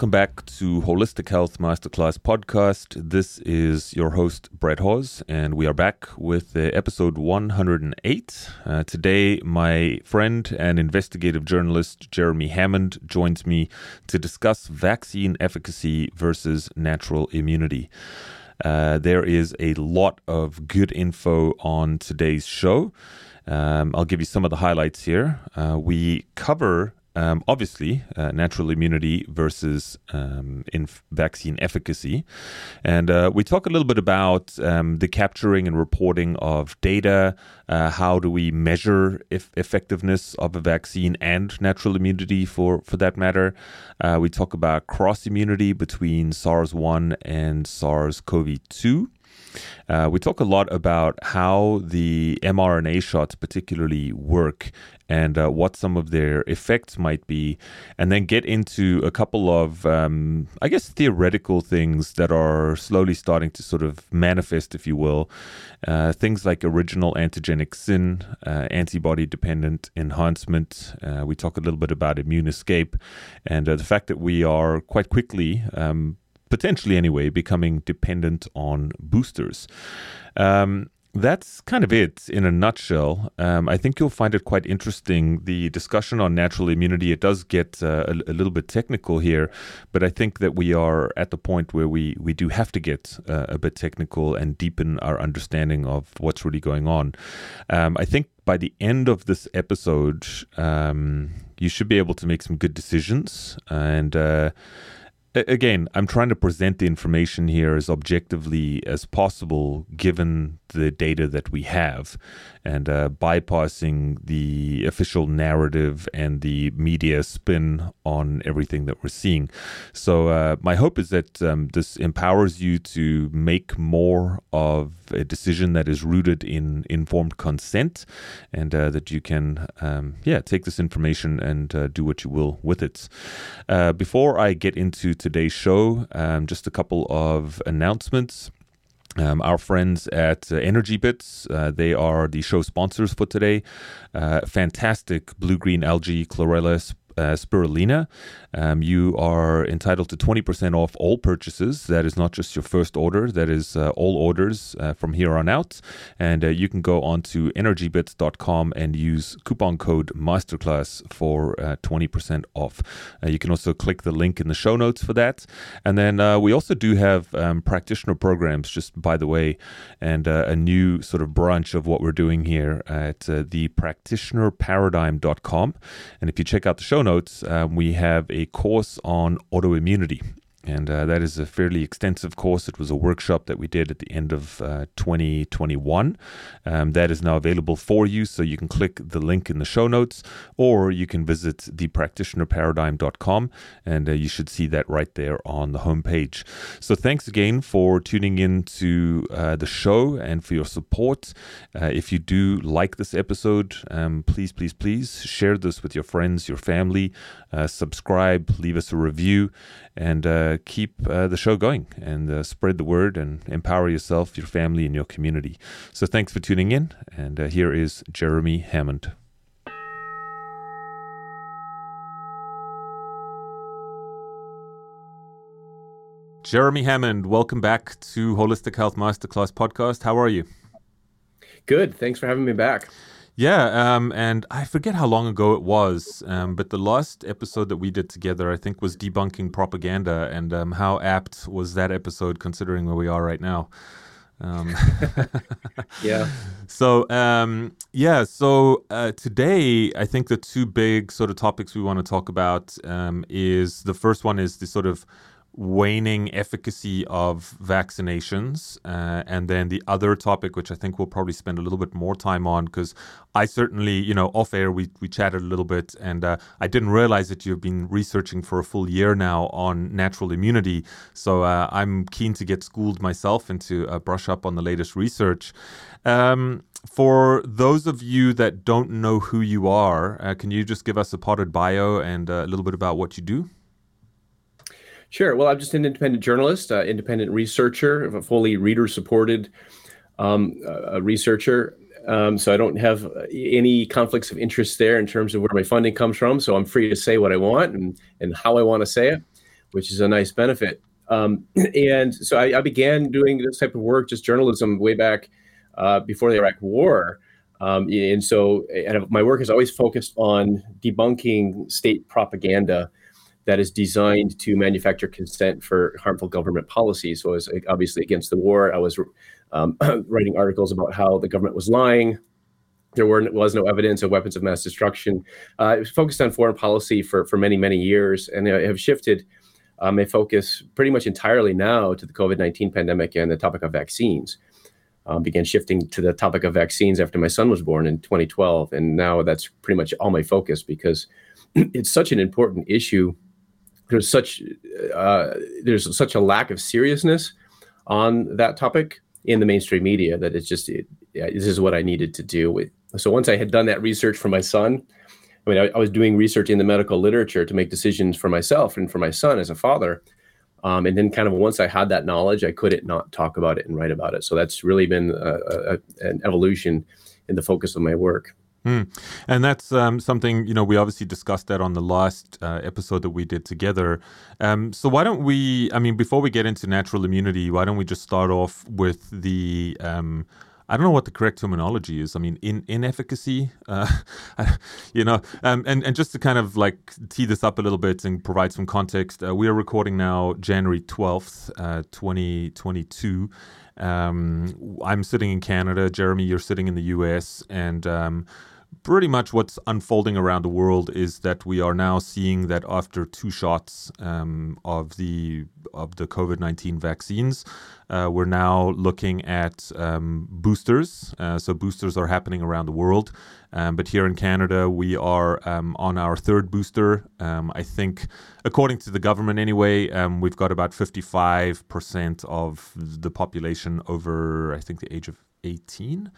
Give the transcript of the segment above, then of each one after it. Welcome back to Holistic Health Masterclass Podcast. This is your host, Brett Hawes, and we are back with episode 108. Today, my friend and investigative journalist, Jeremy Hammond, joins me to discuss vaccine efficacy versus natural immunity. There is a lot of good info on today's show. I'll give you some of the highlights here. We cover natural immunity versus vaccine efficacy. And we talk a little bit about the capturing and reporting of data. How do we measure effectiveness of a vaccine and natural immunity for that matter? We talk about cross immunity between SARS-1 and SARS-CoV-2. We talk a lot about how the mRNA shots particularly work and what some of their effects might be, and then get into a couple of, theoretical things that are slowly starting to sort of manifest, if you will. Things like original antigenic sin, antibody-dependent enhancement. We talk a little bit about immune escape and the fact that we are quite quickly potentially anyway, becoming dependent on boosters. That's kind of it in a nutshell. I think you'll find it quite interesting, the discussion on natural immunity. It does get a little bit technical here, but I think that we are at the point where we do have to get a bit technical and deepen our understanding of what's really going on. I think by the end of this episode, you should be able to make some good decisions. And again, I'm trying to present the information here as objectively as possible, given the data that we have, and bypassing the official narrative and the media spin on everything that we're seeing. So my hope is that this empowers you to make more of a decision that is rooted in informed consent, and that you can take this information and do what you will with it. Before I get into today's show, just a couple of announcements. Our friends at Energy Bits, they are the show sponsors for today. Fantastic blue-green algae, chlorella, spirulina. You are entitled to 20% off all purchases. That is not just your first order. That is all orders from here on out. And you can go on to energybits.com and use coupon code MASTERCLASS for 20% off. You can also click the link in the show notes for that. And then we also do have practitioner programs, just by the way, and a new sort of branch of what we're doing here at thepractitionerparadigm.com. And if you check out the show notes, we have a course on autoimmunity, and that is a fairly extensive course. It was a workshop that we did at the end of 2021. That is now available for you, so you can click the link in the show notes, or you can visit thepractitionerparadigm.com, and you should see that right there on the homepage. So thanks again for tuning in to the show and for your support. If you do like this episode, please share this with your friends, your family, subscribe, leave us a review, and keep the show going, and spread the word and empower yourself, your family, and your community. So thanks for tuning in, and here is Jeremy Hammond. Jeremy Hammond, welcome back to Holistic Health Masterclass Podcast. How are you? Good. Thanks for having me back. Yeah, and I forget how long ago it was, but the last episode that we did together, I think, was debunking propaganda, and how apt was that episode considering where we are right now? Yeah. So today, I think the two big sort of topics we want to talk about is, the first one is the sort of waning efficacy of vaccinations, and then the other topic, which I think we'll probably spend a little bit more time on, because I certainly, off air we chatted a little bit, and I didn't realize that you've been researching for a full year now on natural immunity, so I'm keen to get schooled myself and to brush up on the latest research. For those of you that don't know who you are, can you just give us a potted bio and a little bit about what you do? Sure. Well, I'm just an independent journalist, independent researcher, a fully reader-supported researcher. So I don't have any conflicts of interest there in terms of where my funding comes from. So I'm free to say what I want and how I want to say it. which is a nice benefit. And so I began doing this type of work, just journalism, way back before the Iraq War. And my work is always focused on debunking state propaganda that is designed to manufacture consent for harmful government policies. So I was obviously against the war. I was writing articles about how the government was lying. There was no evidence of weapons of mass destruction. It was focused on foreign policy for many, many years, and I have shifted my focus pretty much entirely now to the COVID-19 pandemic and the topic of vaccines. Began shifting to the topic of vaccines after my son was born in 2012, and now that's pretty much all my focus because it's such an important issue. There's such a lack of seriousness on that topic in the mainstream media that it's just this is what I needed to do with. So once I had done that research for my son, I mean, I was doing research in the medical literature to make decisions for myself and for my son as a father. And then kind of once I had that knowledge, I couldn't not talk about it and write about it. So that's really been an evolution in the focus of my work. Mm. And that's something, we obviously discussed that on the last episode that we did together. So why don't we, before we get into natural immunity, why don't we just start off with the... I don't know what the correct terminology is. Inefficacy, and just to kind of like tee this up a little bit and provide some context, we are recording now January 12th, 2022. I'm sitting in Canada. Jeremy, you're sitting in the US. And pretty much what's unfolding around the world is that we are now seeing that after two shots of the COVID-19 vaccines, we're now looking at boosters. So boosters are happening around the world. But here in Canada, we are on our third booster. I think, according to the government anyway, we've got about 55% of the population over, I think, the age of 18.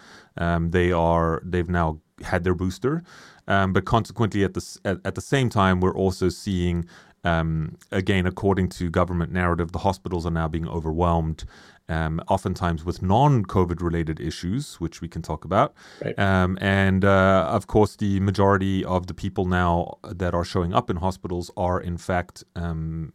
They've now had their booster, but consequently at the same time we're also seeing again, according to government narrative, the hospitals are now being overwhelmed, oftentimes with non-COVID related issues, which we can talk about. Right. And of course, the majority of the people now that are showing up in hospitals are, in fact,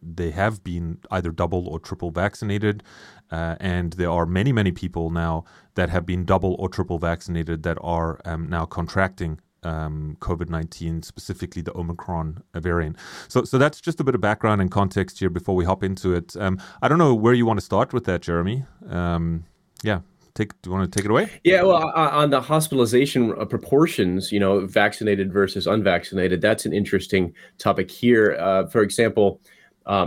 they have been either double or triple vaccinated. And there are many, many people now that have been double or triple vaccinated that are now contracting COVID-19, specifically the Omicron variant. So that's just a bit of background and context here before we hop into it. I don't know where you want to start with that, Jeremy. Do you want to take it away? Yeah, well, on the hospitalization proportions, vaccinated versus unvaccinated, that's an interesting topic here. For example,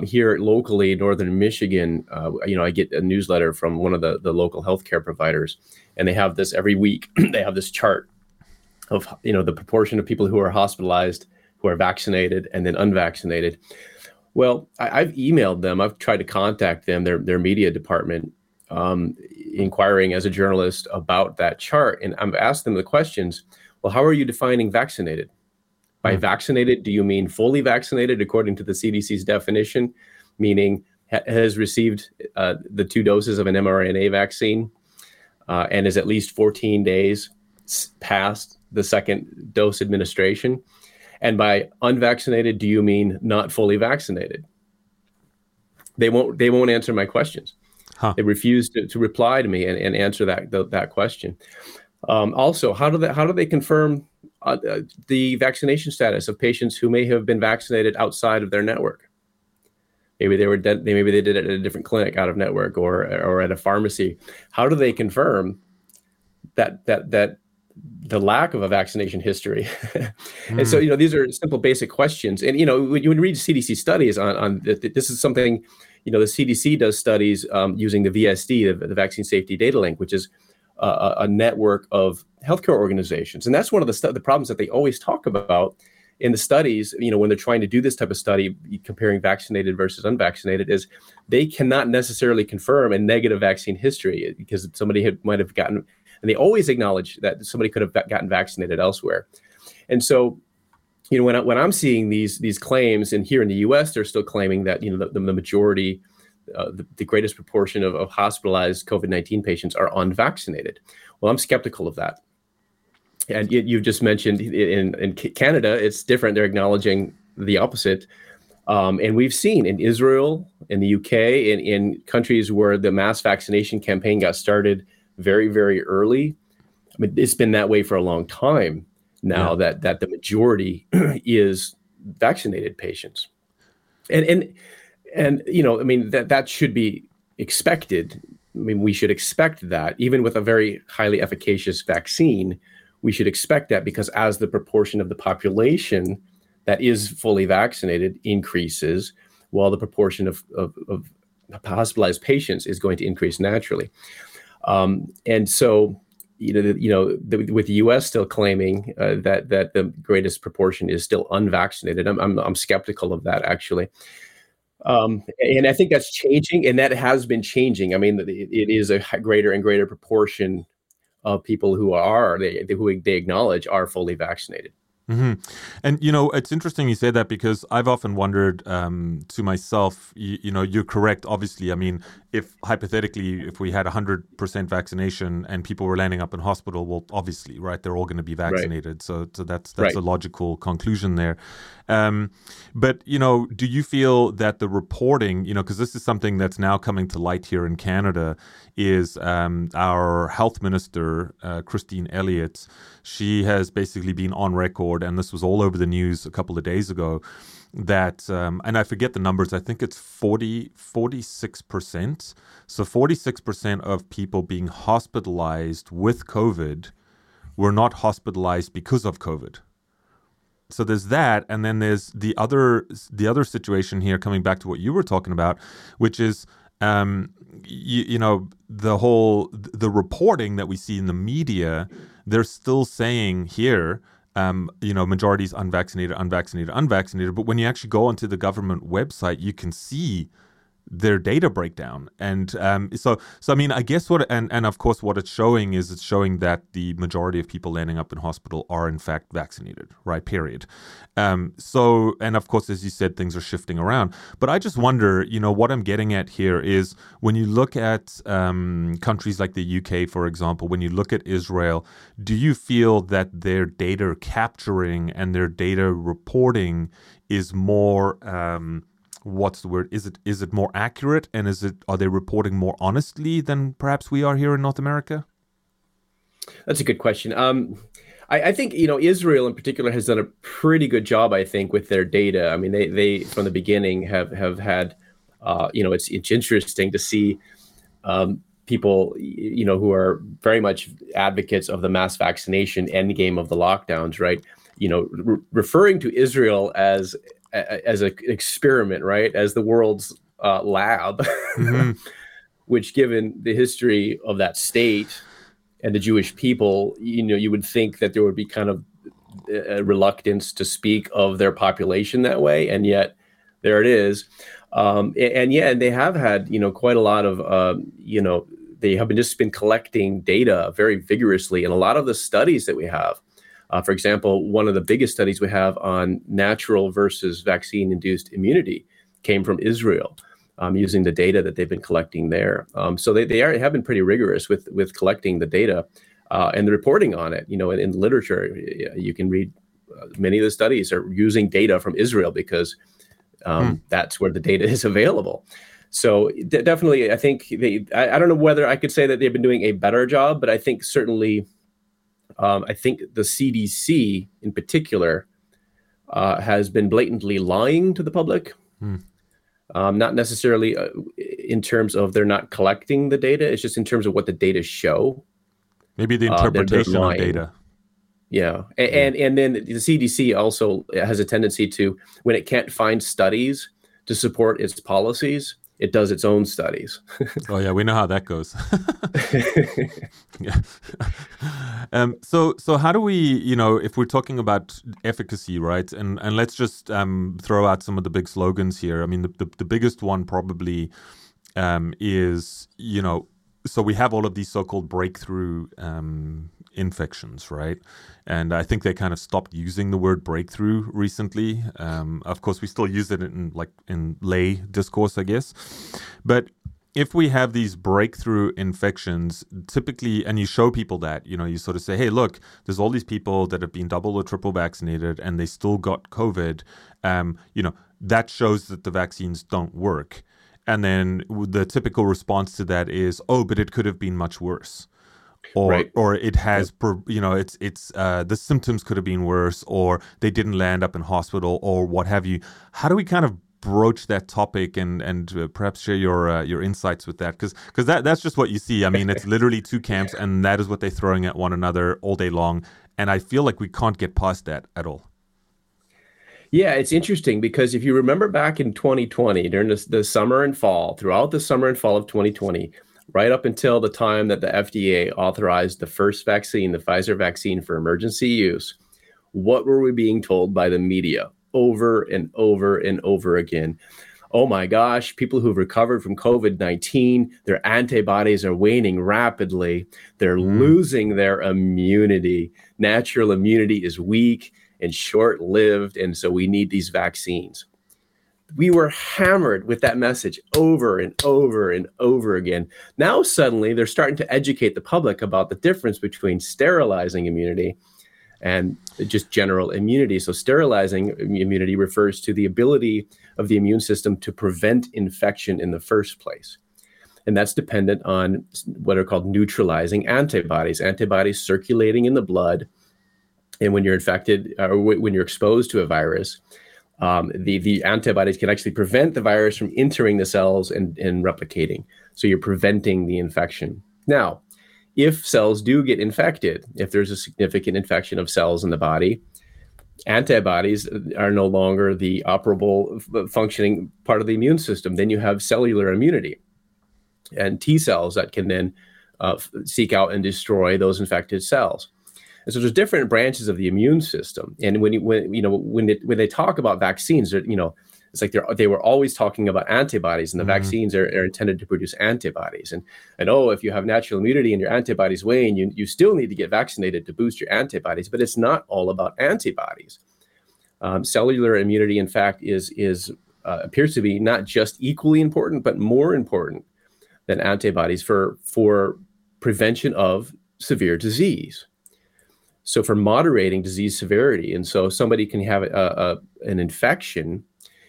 here locally, Northern Michigan, I get a newsletter from one of the local healthcare providers, and they have this every week. They have this chart of the proportion of people who are hospitalized, who are vaccinated, and then unvaccinated. Well, I've emailed them. I've tried to contact them, their media department, inquiring as a journalist about that chart. And I've asked them the questions, well, how are you defining vaccinated? By vaccinated, do you mean fully vaccinated according to the CDC's definition, meaning has received the two doses of an mRNA vaccine and is at least 14 days past the second dose administration? And by unvaccinated, do you mean not fully vaccinated? They won't answer my questions. Huh. They refuse to reply to me and answer that question. Also, how do they confirm the vaccination status of patients who may have been vaccinated outside of their network? Maybe they did it at a different clinic out of network or at a pharmacy. How do they confirm that the lack of a vaccination history? And so, these are simple, basic questions. And, when you read CDC studies on this is something, the CDC does studies using the VSD, the Vaccine Safety Data Link, which is a network of healthcare organizations. And that's one of the problems that they always talk about in the studies, when they're trying to do this type of study, comparing vaccinated versus unvaccinated, is they cannot necessarily confirm a negative vaccine history because somebody might have gotten... And they always acknowledge that somebody could have gotten vaccinated elsewhere. And so, when I'm seeing these claims, and here in the U.S., they're still claiming that, the majority, the greatest proportion of hospitalized COVID-19 patients are unvaccinated. Well, I'm skeptical of that. And you've just mentioned in Canada, it's different. They're acknowledging the opposite. And we've seen in Israel, in the UK, and in countries where the mass vaccination campaign got started very, very early. I mean, it's been that way for a long time now, that the majority is vaccinated patients. And you know, I mean, that should be expected. I mean, we should expect that even with a very highly efficacious vaccine, we should expect that, because as the proportion of the population that is fully vaccinated increases, while the proportion of hospitalized patients is going to increase naturally. And so, with the U.S. still claiming that the greatest proportion is still unvaccinated, I'm skeptical of that, actually. And I think that's changing, and that has been changing. I mean, it is a greater and greater proportion of people who they acknowledge are fully vaccinated. Mm-hmm. And, it's interesting you say that, because I've often wondered to myself, you're correct, obviously. I mean, if hypothetically, if we had 100% vaccination and people were landing up in hospital, well, obviously, right, they're all going to be vaccinated. Right. So that's a logical conclusion there. But, do you feel that the reporting, because this is something that's now coming to light here in Canada, is our health minister, Christine Elliott. She has basically been on record, and this was all over the news a couple of days ago, that, and I forget the numbers, I think it's 46%. So 46% of people being hospitalized with COVID were not hospitalized because of COVID. So there's that, and then there's the other situation here, coming back to what you were talking about, which is, the reporting that we see in the media. They're still saying here, majority's unvaccinated. But when you actually go onto the government website, you can see their data breakdown. And so I mean, I guess and of course what it's showing is that the majority of people landing up in hospital are in fact vaccinated, right? Period. So, and of course, as you said, things are shifting around. But I just wonder, what I'm getting at here is, when you look at countries like the UK, for example, when you look at Israel, do you feel that their data capturing and their data reporting is more, what's the word? Is it more accurate, and are they reporting more honestly than perhaps we are here in North America? That's a good question. I think, Israel in particular has done a pretty good job, I think, with their data. I mean, they from the beginning have had, it's interesting to see people, who are very much advocates of the mass vaccination endgame of the lockdowns, right? Referring to Israel as an experiment, right? As the world's lab, mm-hmm. which, given the history of that state and the Jewish people, you would think that there would be kind of a reluctance to speak of their population that way. And yet there it is. And they have had, quite a lot of, they have been collecting data very vigorously. And a lot of the studies that we have, for example, one of the biggest studies we have on natural versus vaccine-induced immunity came from Israel, using the data that they've been collecting there. So they have been pretty rigorous with collecting the data and the reporting on it. In literature, you can read many of the studies are using data from Israel, because that's where the data is available. So definitely, I think I don't know whether I could say that they've been doing a better job, but I think certainly... I think the CDC in particular has been blatantly lying to the public, not necessarily in terms of they're not collecting the data. It's just in terms of what the data show. Maybe the interpretation of data. Yeah. And then the CDC also has a tendency to, when it can't find studies to support its policies, it does its own studies. Oh yeah, we know how that goes. Yeah. So how do we, if we're talking about efficacy, right? And let's just throw out some of the big slogans here. I mean, the biggest one probably is, so we have all of these so-called breakthrough infections, right? And I think they kind of stopped using the word breakthrough recently. Of course, we still use it in lay discourse, I guess. But if we have these breakthrough infections, typically, and you show people that, you know, you sort of say, hey, look, there's all these people that have been double or triple vaccinated and they still got COVID, you know, that shows that the vaccines don't work. And then the typical response to that is, oh, but it could have been much worse. Or right. or it has, you know, it's the symptoms could have been worse, or they didn't land up in hospital, or what have you. How do we kind of broach that topic and perhaps share your insights with that? Because that's just what you see. I mean, it's literally two camps, and that is what they're throwing at one another all day long. And I feel like we can't get past that at all. Yeah, it's interesting because if you remember back in 2020, during the summer and fall, throughout the summer and fall of 2020, right up until the time that the FDA authorized the first vaccine, the Pfizer vaccine for emergency use, what were we being told by the media over and over and over again? Oh my gosh, people who've recovered from COVID-19, their antibodies are waning rapidly. They're losing their immunity. Natural immunity is weak and short-lived, and so we need these vaccines. We were hammered with that message over and over and over again. Now, suddenly, they're starting to educate the public about the difference between sterilizing immunity and just general immunity. So sterilizing immunity refers to the ability of the immune system to prevent infection in the first place. And that's dependent on what are called neutralizing antibodies, antibodies circulating in the blood. And when you're infected or when you're exposed to a virus, the antibodies can actually prevent the virus from entering the cells and replicating. So you're preventing the infection. Now, if cells do get infected, if there's a significant infection of cells in the body, antibodies are no longer the operable functioning part of the immune system. Then you have cellular immunity and T cells that can then seek out and destroy those infected cells. And so there's different branches of the immune system, and when they talk about vaccines, you know, it's like they were always talking about antibodies, and the vaccines are intended to produce antibodies. And oh, if you have natural immunity and your antibodies wane, you still need to get vaccinated to boost your antibodies. But it's not all about antibodies. Cellular immunity, in fact, is appears to be not just equally important, but more important than antibodies for prevention of severe disease. So for moderating disease severity. And so somebody can have an infection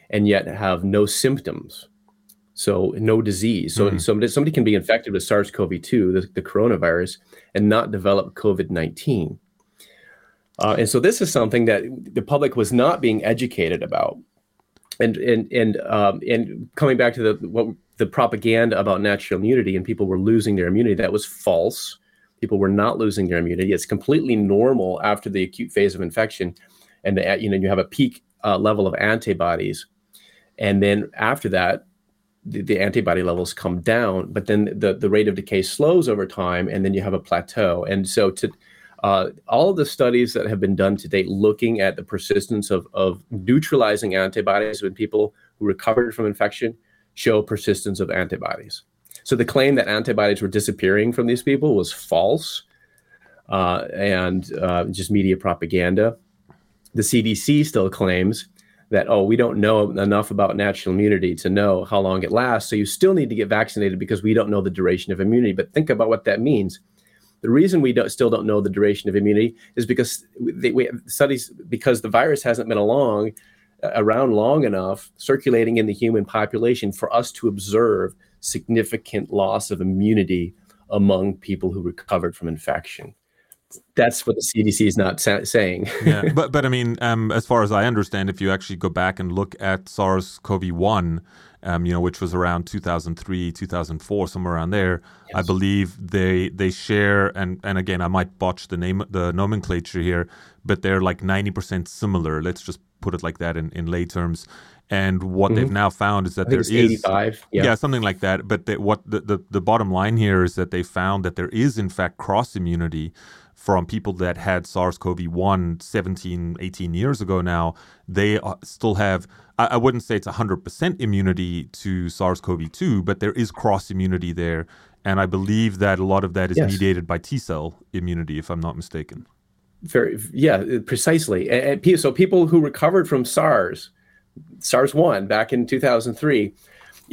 and yet have no symptoms, so no disease. So somebody can be infected with SARS-CoV-2, the coronavirus, and not develop COVID-19. And so this is something that the public was not being educated about. And coming back to the propaganda about natural immunity and people were losing their immunity, that was false. People were not losing their immunity. It's completely normal after the acute phase of infection, and you have a peak level of antibodies, and then after that, the antibody levels come down. But then the rate of decay slows over time, and then you have a plateau. And so, all of the studies that have been done to date, looking at the persistence of neutralizing antibodies when people who recovered from infection, show persistence of antibodies. So the claim that antibodies were disappearing from these people was false and just media propaganda. The CDC still claims that, we don't know enough about natural immunity to know how long it lasts. So you still need to get vaccinated because we don't know the duration of immunity. But think about what that means. The reason we still don't know the duration of immunity is because we have studies, because the virus hasn't been around long enough circulating in the human population for us to observe significant loss of immunity among people who recovered from infection. That's what the CDC is not saying. Yeah, but I mean, as far as I understand, if you actually go back and look at SARS-CoV-1, which was around 2003, 2004, somewhere around there, yes. I believe they share, and again, I might botch the nomenclature here, but they're like 90% similar. Let's just put it like that in lay terms. And what they've now found is that there is 85, something like that. But the bottom line here is that they found that there is, in fact, cross immunity from people that had SARS-CoV-1 17, 18 years ago now. They still have, I wouldn't say it's 100% immunity to SARS-CoV-2, but there is cross immunity there. And I believe that a lot of that is mediated by T cell immunity, if I'm not mistaken. Precisely. And so people who recovered from SARS-1 back in 2003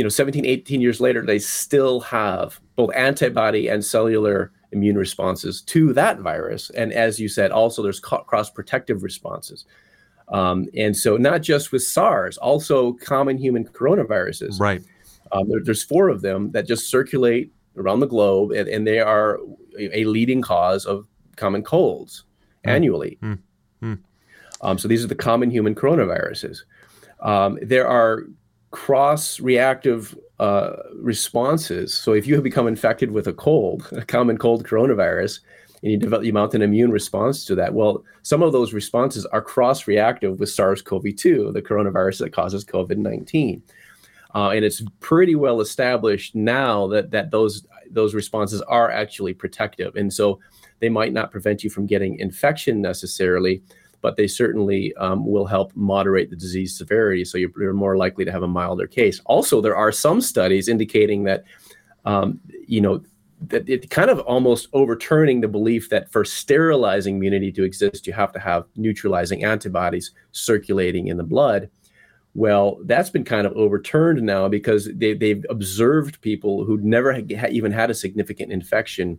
17, 18 years later, they still have both antibody and cellular immune responses to that virus. And as you said, also there's cross-protective responses. And so not just with SARS, also common human coronaviruses. Right. There's four of them that just circulate around the globe, and they are a leading cause of common colds annually. So these are the common human coronaviruses. There are cross-reactive responses. So if you have become infected with a cold, a common cold coronavirus, and you mount an immune response to that, well, some of those responses are cross-reactive with SARS-CoV-2, the coronavirus that causes COVID-19. And it's pretty well established now that those responses are actually protective. And so they might not prevent you from getting infection necessarily, but they certainly will help moderate the disease severity. So you're more likely to have a milder case. Also, there are some studies indicating that, that it kind of almost overturning the belief that for sterilizing immunity to exist, you have to have neutralizing antibodies circulating in the blood. Well, that's been kind of overturned now because they've observed people who'd never even had a significant infection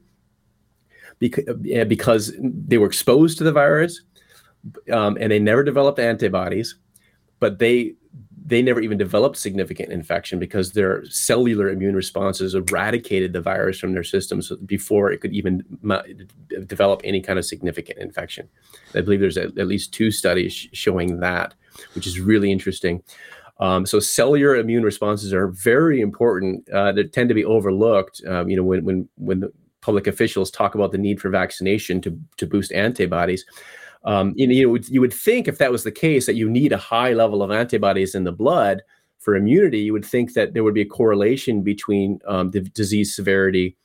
because they were exposed to the virus, and they never developed antibodies, but they never even developed significant infection because their cellular immune responses eradicated the virus from their systems before it could even develop any kind of significant infection. I believe there's at least two studies showing that, which is really interesting. So cellular immune responses are very important. They tend to be overlooked, when the public officials talk about the need for vaccination to boost antibodies. You would think if that was the case, that you need a high level of antibodies in the blood for immunity. You would think that there would be a correlation between the disease severity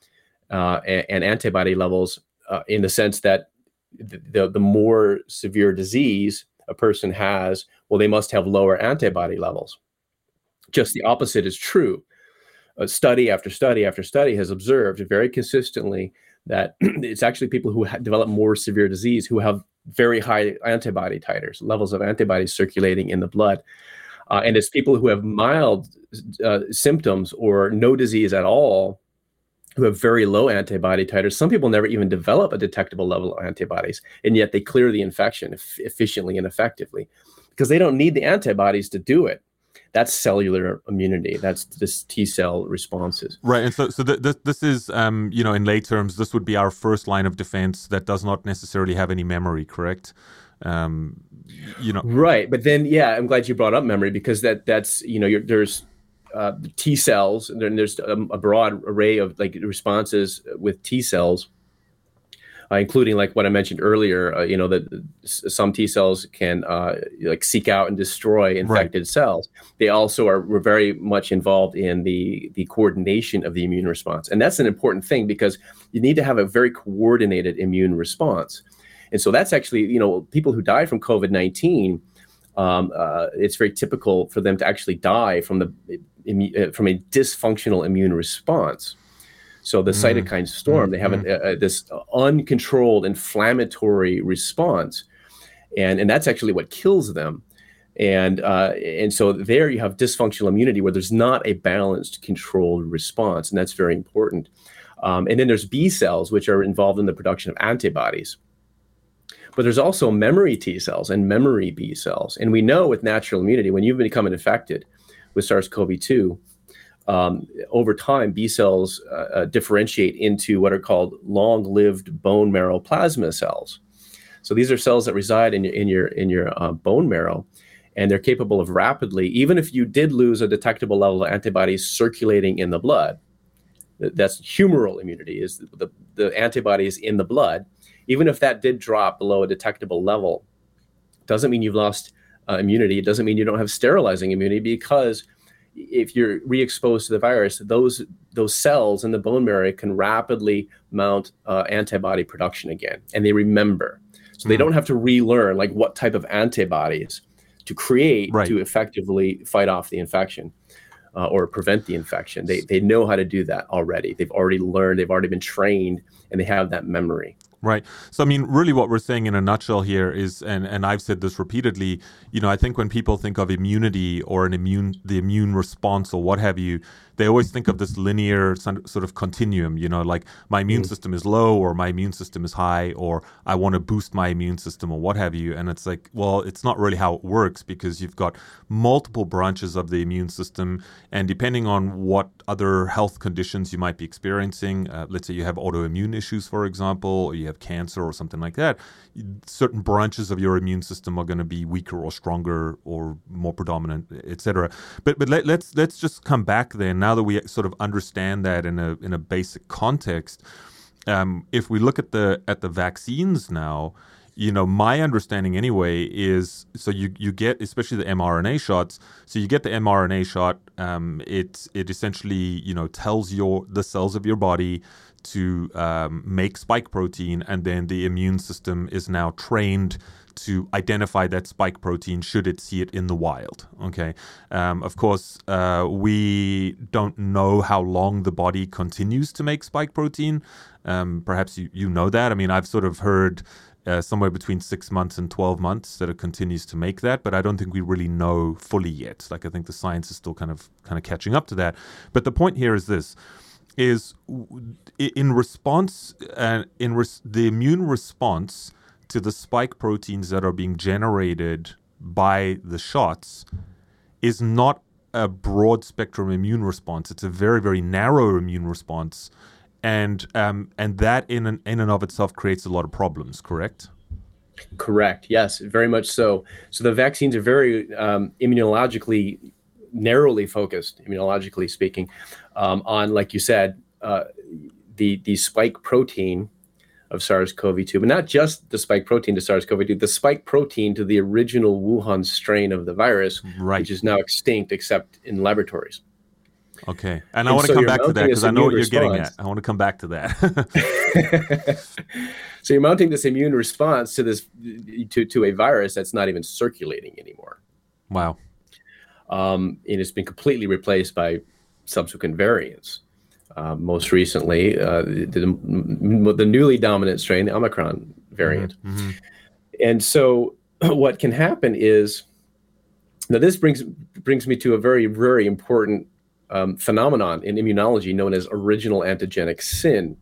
and antibody levels, in the sense that the more severe disease a person has, well, they must have lower antibody levels. Just the opposite is true. Study after study after study has observed very consistently that it's actually people who develop more severe disease who have very high antibody titers, levels of antibodies circulating in the blood. And it's people who have mild symptoms or no disease at all who have very low antibody titers. Some people never even develop a detectable level of antibodies, and yet they clear the infection efficiently and effectively because they don't need the antibodies to do it. That's cellular immunity. That's this T cell responses. Right. And so this is, in lay terms, this would be our first line of defense that does not necessarily have any memory, correct? Right. But then, yeah, I'm glad you brought up memory because that's, there's T cells, and then there's a broad array of responses with T cells, including what I mentioned earlier, that some T cells can seek out and destroy infected cells. They also were very much involved in the coordination of the immune response. And that's an important thing because you need to have a very coordinated immune response. And so that's actually, people who die from COVID-19, it's very typical for them to actually die from a dysfunctional immune response. So the cytokine storm, they have this uncontrolled inflammatory response, and that's actually what kills them. And so there you have dysfunctional immunity where there's not a balanced, controlled response, and that's very important. And then there's B cells, which are involved in the production of antibodies. But there's also memory T cells and memory B cells. And we know with natural immunity, when you've become infected with SARS-CoV-2, over time, B cells differentiate into what are called long-lived bone marrow plasma cells. So these are cells that reside in your bone marrow, and they're capable of rapidly, even if you did lose a detectable level of antibodies circulating in the blood, that's humoral immunity, is the antibodies in the blood. Even if that did drop below a detectable level, doesn't mean you've lost immunity. It doesn't mean you don't have sterilizing immunity, because if you're re-exposed to the virus, those cells in the bone marrow can rapidly mount antibody production again, and they remember. So they don't have to relearn what type of antibodies to create to effectively fight off the infection or prevent the infection. They know how to do that already. They've already learned, they've already been trained, and they have that memory. Right. So, I mean, really what we're saying in a nutshell here is, and I've said this repeatedly, you know, I think when people think of immunity or the immune response or what have you, they always think of this linear sort of continuum, you know, like my immune system is low or my immune system is high or I want to boost my immune system or what have you. And it's like, well, it's not really how it works because you've got multiple branches of the immune system. And depending on what other health conditions you might be experiencing, let's say you have autoimmune issues, for example, or you have cancer or something like that, certain branches of your immune system are going to be weaker or stronger or more predominant, et cetera. But let's just come back then. Now that we sort of understand that in a basic context, if we look at the vaccines now, you know, my understanding anyway is, so you get, especially the mRNA shots, so you get the mRNA shot, it essentially, you know, tells the cells of your body to make spike protein, and then the immune system is now trained to identify that spike protein should it see it in the wild. Okay. Of course, we don't know how long the body continues to make spike protein. Perhaps you know that. I mean, I've sort of heard somewhere between 6 months and 12 months that it continues to make that, but I don't think we really know fully yet. Like, I think the science is still kind of catching up to that. But the point here is this. The immune response to the spike proteins that are being generated by the shots is not a broad spectrum immune response. It's a very, very narrow immune response, and that in and of itself creates a lot of problems. Correct? Correct. Yes, very much so. So the vaccines are very immunologically narrowly focused, immunologically speaking, on, like you said, the spike protein of SARS-CoV-2, but not just the spike protein to SARS-CoV-2, the spike protein to the original Wuhan strain of the virus, right, which is now extinct except in laboratories. Okay. And I want to come back to that because I know what you're getting at. I want to come back to that. So you're mounting this immune response to this, to a virus that's not even circulating anymore. Wow. And it's been completely replaced by subsequent variants. Most recently, the newly dominant strain, the Omicron variant. Mm-hmm. And so what can happen is, now this brings me to a very, very important phenomenon in immunology known as original antigenic sin.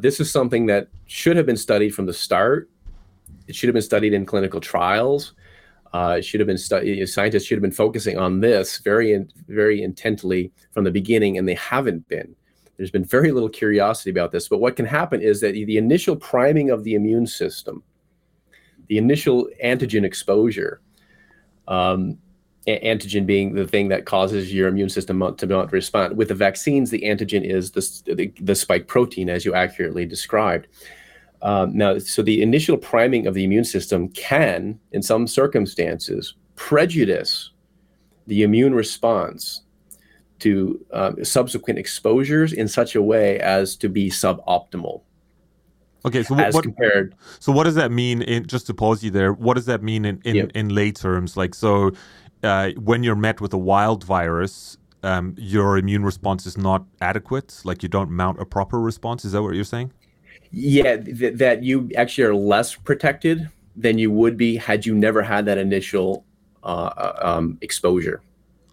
This is something that should have been studied from the start. It should have been studied in clinical trials. Scientists should have been focusing on this very intently from the beginning, and they haven't been. There's been very little curiosity about this. But what can happen is that the initial priming of the immune system, the initial antigen exposure, antigen being the thing that causes your immune system to not respond. With the vaccines, the antigen is the spike protein, as you accurately described. Now, so the initial priming of the immune system can, in some circumstances, prejudice the immune response to subsequent exposures in such a way as to be suboptimal. Okay, so what does that mean? Just to pause you there, what does that mean in lay terms? Like, so when you're met with a wild virus, your immune response is not adequate. Like, you don't mount a proper response. Is that what you're saying? Yeah, that you actually are less protected than you would be had you never had that initial exposure.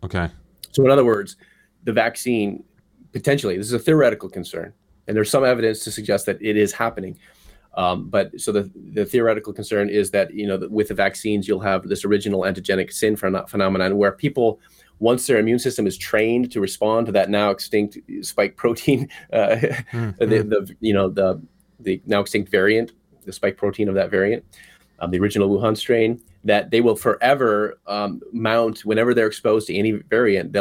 Okay. So in other words, the vaccine, potentially, this is a theoretical concern, and there's some evidence to suggest that it is happening. But so the theoretical concern is that, you know, with the vaccines, you'll have this original antigenic sin phenomenon where people, once their immune system is trained to respond to that now extinct spike protein, the now extinct variant, the spike protein of that variant, the original Wuhan strain, that they will forever mount, whenever they're exposed to any variant,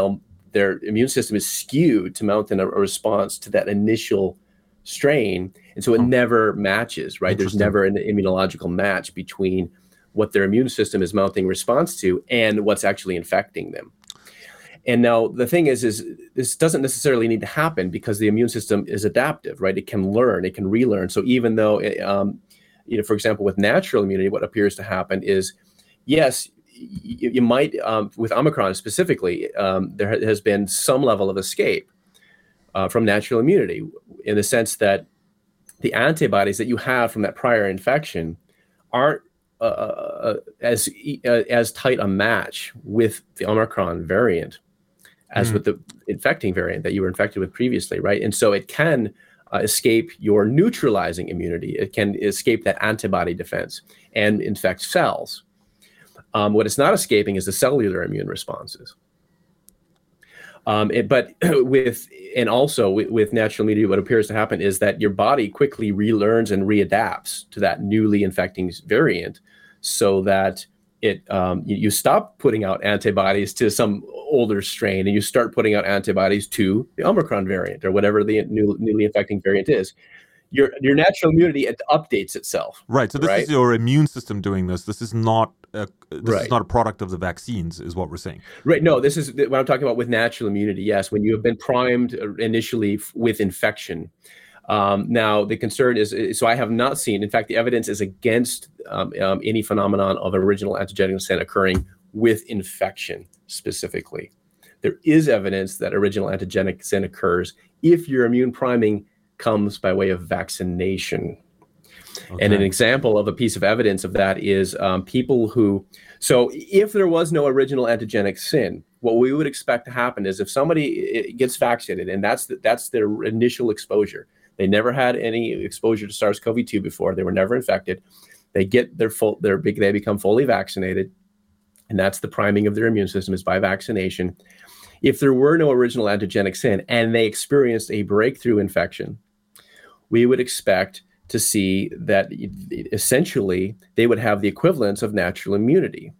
their immune system is skewed to mount a response to that initial strain. And so it never matches, right? There's never an immunological match between what their immune system is mounting response to and what's actually infecting them. And now the thing is this doesn't necessarily need to happen because the immune system is adaptive, right? It can learn, it can relearn. So even though, for example, with natural immunity, what appears to happen is, yes, you might, with Omicron specifically, there has been some level of escape from natural immunity in the sense that the antibodies that you have from that prior infection aren't as tight a match with the Omicron variant as with the infecting variant that you were infected with previously, right? And so it can escape your neutralizing immunity. It can escape that antibody defense and infect cells. What it's not escaping is the cellular immune responses. But with natural immunity, what appears to happen is that your body quickly relearns and readapts to that newly infecting variant, so that it you stop putting out antibodies to some older strain and you start putting out antibodies to the Omicron variant or whatever the newly infecting variant is. Your natural immunity updates itself. Right. So this is your immune system doing this. This is not a product of the vaccines, is what we're saying. Right. No, this is what I'm talking about with natural immunity. Yes, when you have been primed initially with infection. Now, the concern is, so I have not seen, in fact, the evidence is against any phenomenon of original antigenic sin occurring with infection specifically. There is evidence that original antigenic sin occurs if your immune priming comes by way of vaccination. Okay. And an example of a piece of evidence of that is people who, so if there was no original antigenic sin, what we would expect to happen is if somebody gets vaccinated and that's their initial exposure, they never had any exposure to SARS-CoV-2 before, they were never infected, they get they become fully vaccinated, and that's the priming of their immune system is by vaccination. If there were no original antigenic sin and they experienced a breakthrough infection, we would expect to see that essentially they would have the equivalence of natural immunity,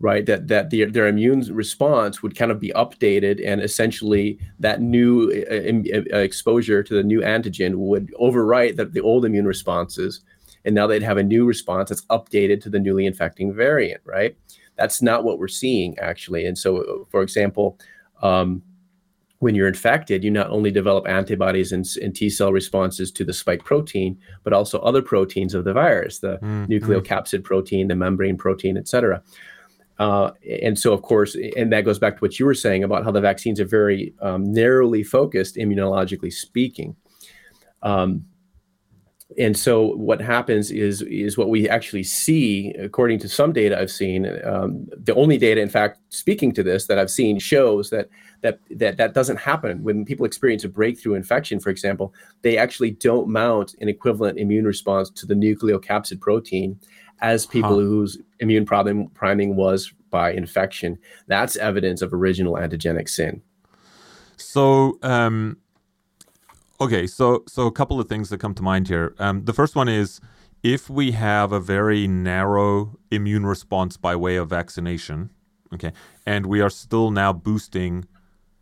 right? That their immune response would kind of be updated, and essentially that new exposure to the new antigen would overwrite the old immune responses, and now they'd have a new response that's updated to the newly infecting variant, right? That's not what we're seeing, actually. And so, for example, when you're infected, you not only develop antibodies and T-cell responses to the spike protein, but also other proteins of the virus, the nucleocapsid protein, the membrane protein, et cetera. And so, of course, and that goes back to what you were saying about how the vaccines are very narrowly focused, immunologically speaking. And so what happens is what we actually see, according to some data I've seen, the only data, in fact, speaking to this that I've seen shows that doesn't happen. When people experience a breakthrough infection, for example, they actually don't mount an equivalent immune response to the nucleocapsid protein as people whose immune priming was by infection. That's evidence of original antigenic sin. So... Okay, so a couple of things that come to mind here. The first one is, if we have a very narrow immune response by way of vaccination, okay, and we are still now boosting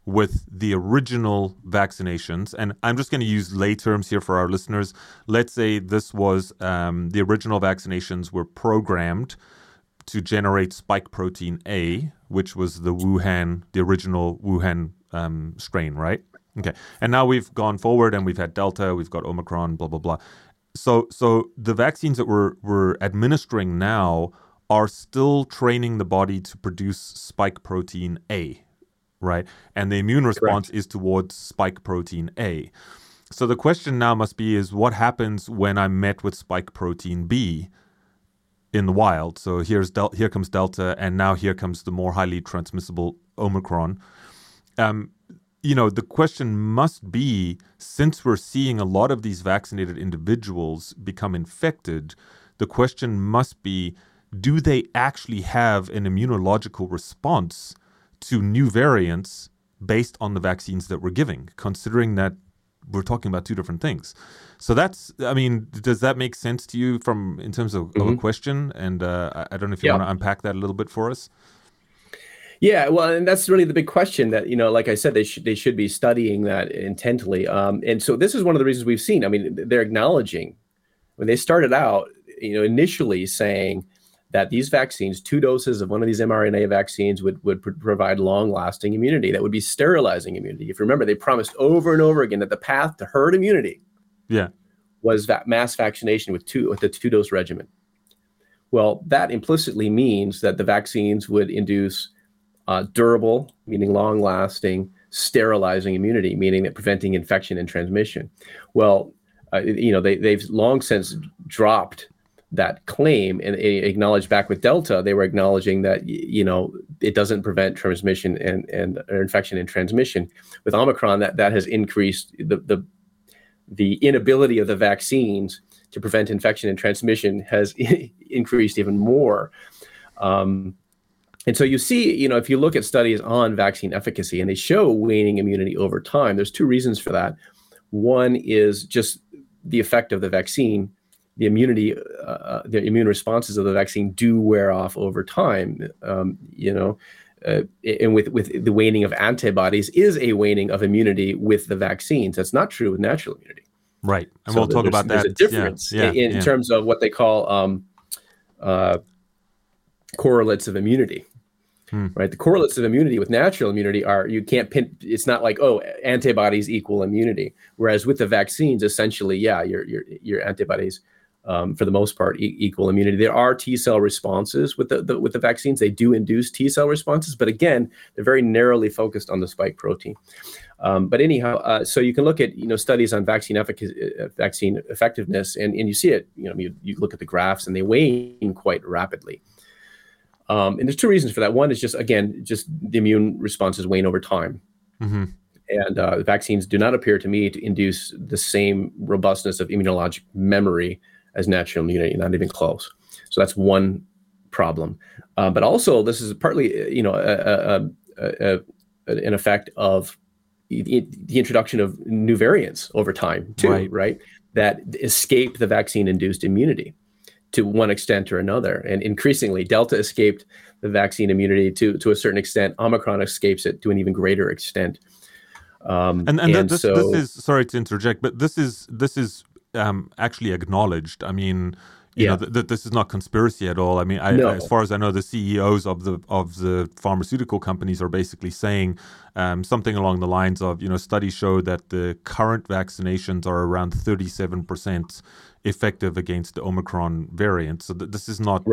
with the original vaccinations, and I'm just going to use lay terms here for our listeners. Let's say this was the original vaccinations were programmed to generate spike protein A, which was the original Wuhan strain, right? Okay. And now we've gone forward and we've had Delta, we've got Omicron, blah, blah, blah. So the vaccines that we're administering now are still training the body to produce spike protein A, right? And the immune response is towards spike protein A. So the question now must be is, what happens when I'm met with spike protein B in the wild? So here comes Delta, and now here comes the more highly transmissible Omicron. You know, the question must be, since we're seeing a lot of these vaccinated individuals become infected, the question must be, do they actually have an immunological response to new variants based on the vaccines that we're giving, considering that we're talking about two different things? So that's, I mean, does that make sense to you in terms of, of a question? And I don't know if you want to unpack that a little bit for us. Yeah, well, and that's really the big question that, you know, like I said, they should be studying that intently. And so this is one of the reasons we've seen. I mean, they're acknowledging when they started out, you know, initially saying that these vaccines, 2 doses of one of these mRNA vaccines would provide long-lasting immunity. That would be sterilizing immunity. If you remember, they promised over and over again that the path to herd immunity was that mass vaccination with the 2-dose regimen. Well, that implicitly means that the vaccines would induce durable, meaning long-lasting, sterilizing immunity, meaning that preventing infection and transmission. Well, they've long since dropped that claim and acknowledged back with Delta, they were acknowledging that, it doesn't prevent transmission and infection and transmission. With Omicron, that has increased the inability of the vaccines to prevent infection and transmission has increased even more. And so you see, if you look at studies on vaccine efficacy and they show waning immunity over time, there's two reasons for that. One is just the effect of the vaccine. The immunity, the immune responses of the vaccine do wear off over time, and with the waning of antibodies is a waning of immunity with the vaccines. That's not true with natural immunity. Right. And so we'll talk about that. There's a difference in terms of what they call correlates of immunity. Right. The correlates of immunity with natural immunity are you can't pin. It's not like, antibodies equal immunity. Whereas with the vaccines, essentially, your antibodies, for the most part, equal immunity. There are T cell responses with the vaccines. They do induce T cell responses, but again, they're very narrowly focused on the spike protein. But anyhow, so you can look at studies on vaccine efficacy, vaccine effectiveness, and you see it. You look at the graphs, and they wane quite rapidly. And there's two reasons for that. One is just the immune responses wane over time. Mm-hmm. And the vaccines do not appear to me to induce the same robustness of immunologic memory as natural immunity, not even close. So that's one problem. But also, this is partly, an effect of the introduction of new variants over time, too, right? That escape the vaccine-induced immunity to one extent or another. And increasingly, Delta escaped the vaccine immunity to a certain extent. Omicron escapes it to an even greater extent. This is, sorry to interject, but this is actually acknowledged. I mean, this is not conspiracy at all. I mean, as far as I know, the CEOs of the pharmaceutical companies are basically saying something along the lines of, studies show that the current vaccinations are around 37% effective against the Omicron variant. So this is not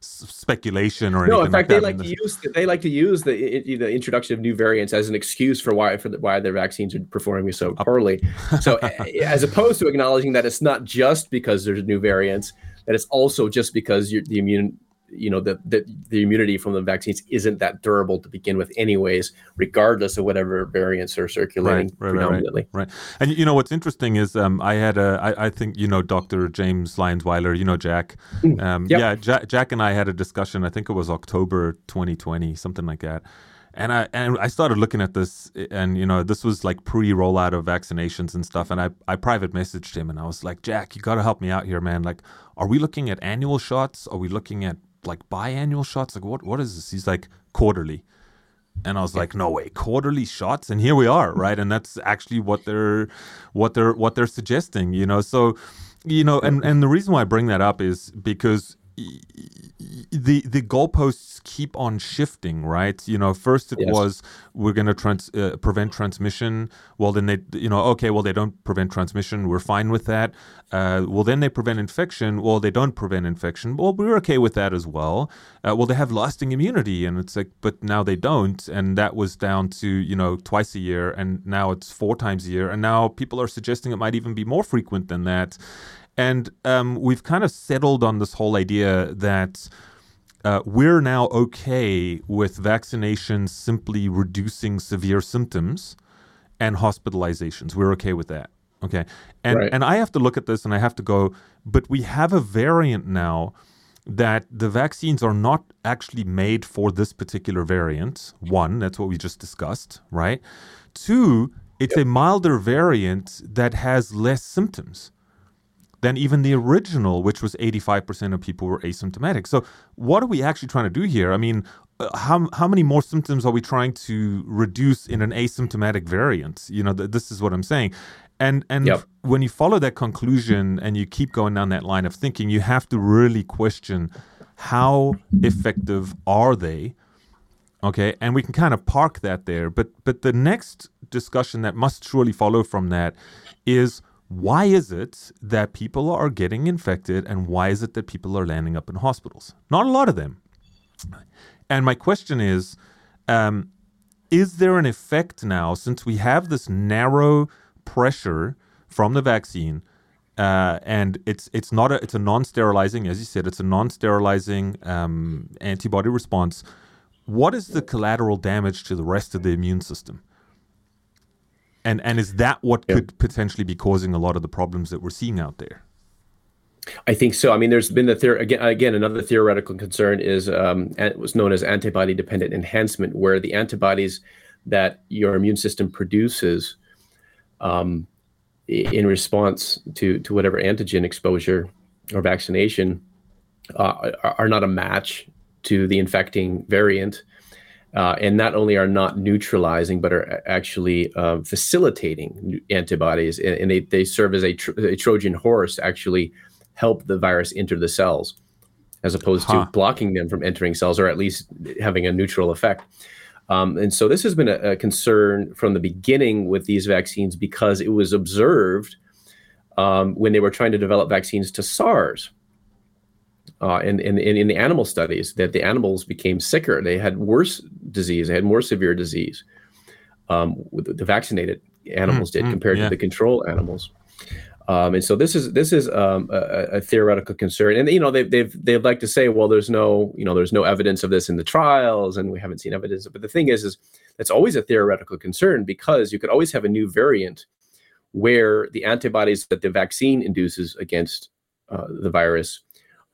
speculation or anything. No, in fact, like that. They like to use the introduction of new variants as an excuse for why their vaccines are performing so poorly. So as opposed to acknowledging that it's not just because there's new variants. That it's also just because the immunity from the vaccines isn't that durable to begin with anyways, regardless of whatever variants are circulating predominantly. Right. And what's interesting is I think Dr. James Lyonsweiler, Jack. Jack and I had a discussion, I think it was October 2020, something like that. And I started looking at this, and this was like pre-rollout of vaccinations and stuff. And I private messaged him, and I was like, Jack, you got to help me out here, man. Like, are we looking at annual shots? Are we looking at like biannual shots? Like, what is this? He's like, quarterly. And I was like, no way, quarterly shots. And here we are, right? And that's actually what they're suggesting, So, and the reason why I bring that up is because the goalposts keep on shifting, right? First it was we're going to prevent transmission. Well, then they, they don't prevent transmission. We're fine with that. Well, then they prevent infection. Well, they don't prevent infection. Well, we're okay with that as well. Well, they have lasting immunity, and it's like, but now they don't. And that was down to, twice a year, and now it's 4 times a year. And now people are suggesting it might even be more frequent than that. And we've kind of settled on this whole idea that we're now okay with vaccinations simply reducing severe symptoms and hospitalizations. We're okay with that. Okay. And I have to look at this and I have to go, but we have a variant now that the vaccines are not actually made for this particular variant. One, that's what we just discussed, right? Two, it's a milder variant that has less symptoms than even the original, which was 85% of people were asymptomatic. So what are we actually trying to do here? I mean, how many more symptoms are we trying to reduce in an asymptomatic variant? This is what I'm saying. And when you follow that conclusion and you keep going down that line of thinking, you have to really question how effective are they? Okay, and we can kind of park that there. But the next discussion that must surely follow from that is, why is it that people are getting infected, and why is it that people are landing up in hospitals? Not a lot of them. And my question is there an effect now, since we have this narrow pressure from the vaccine, And it's a non-sterilizing, as you said, it's a non-sterilizing antibody response. What is the collateral damage to the rest of the immune system? And is that what could potentially be causing a lot of the problems that we're seeing out there? I think so. I mean, there's been another theoretical concern is what's known as antibody-dependent enhancement, where the antibodies that your immune system produces in response to whatever antigen exposure or vaccination are not a match to the infecting variant, and not only are not neutralizing, but are actually facilitating antibodies, and they serve as a Trojan horse to actually help the virus enter the cells, as opposed to blocking them from entering cells, or at least having a neutral effect. And so this has been a concern from the beginning with these vaccines, because it was observed when they were trying to develop vaccines to SARS, and in the animal studies, that the animals became sicker. They had worse disease. They had more severe disease. The vaccinated animals did compared to the control animals. And so this is a theoretical concern, and they'd like to say, well, there's no evidence of this in the trials, and we haven't seen evidence. But the thing is that's always a theoretical concern, because you could always have a new variant where the antibodies that the vaccine induces against the virus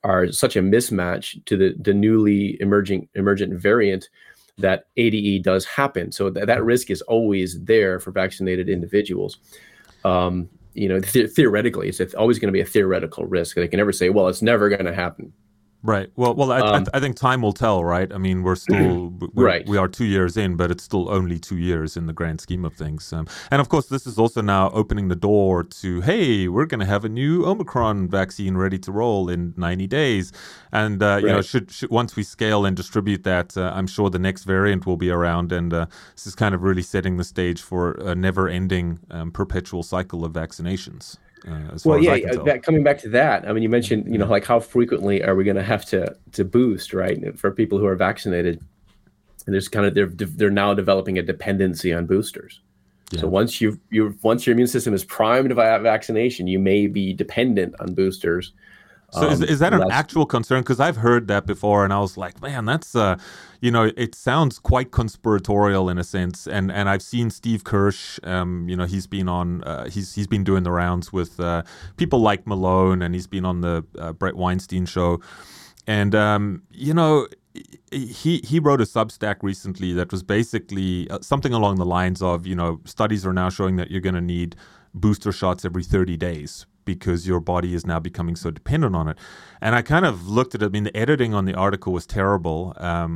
are such a mismatch to the newly emergent variant that ADE does happen. So that risk is always there for vaccinated individuals. Theoretically, it's always going to be a theoretical risk. They can never say, well, it's never going to happen. Right. Well, I think time will tell, right? I mean, we're still, we are 2 years in, but it's still only 2 years in the grand scheme of things. And of course, this is also now opening the door to, hey, we're going to have a new Omicron vaccine ready to roll in 90 days. And, should once we scale and distribute that, I'm sure the next variant will be around. And this is kind of really setting the stage for a never-ending perpetual cycle of vaccinations. Coming back to that, I mean, you mentioned, like, how frequently are we going to have to boost, right? For people who are vaccinated, and there's kind of they're now developing a dependency on boosters. Yeah. So once your immune system is primed by vaccination, you may be dependent on boosters. So is that an actual concern? Because I've heard that before, and I was like, man, that's, it sounds quite conspiratorial in a sense. And I've seen Steve Kirsch, he's been on, he's been doing the rounds with people like Malone, and he's been on the Brett Weinstein show. And, he wrote a Substack recently that was basically something along the lines of, studies are now showing that you're going to need booster shots every 30 days. Because your body is now becoming so dependent on it. And I kind of looked at it. I mean, the editing on the article was terrible. I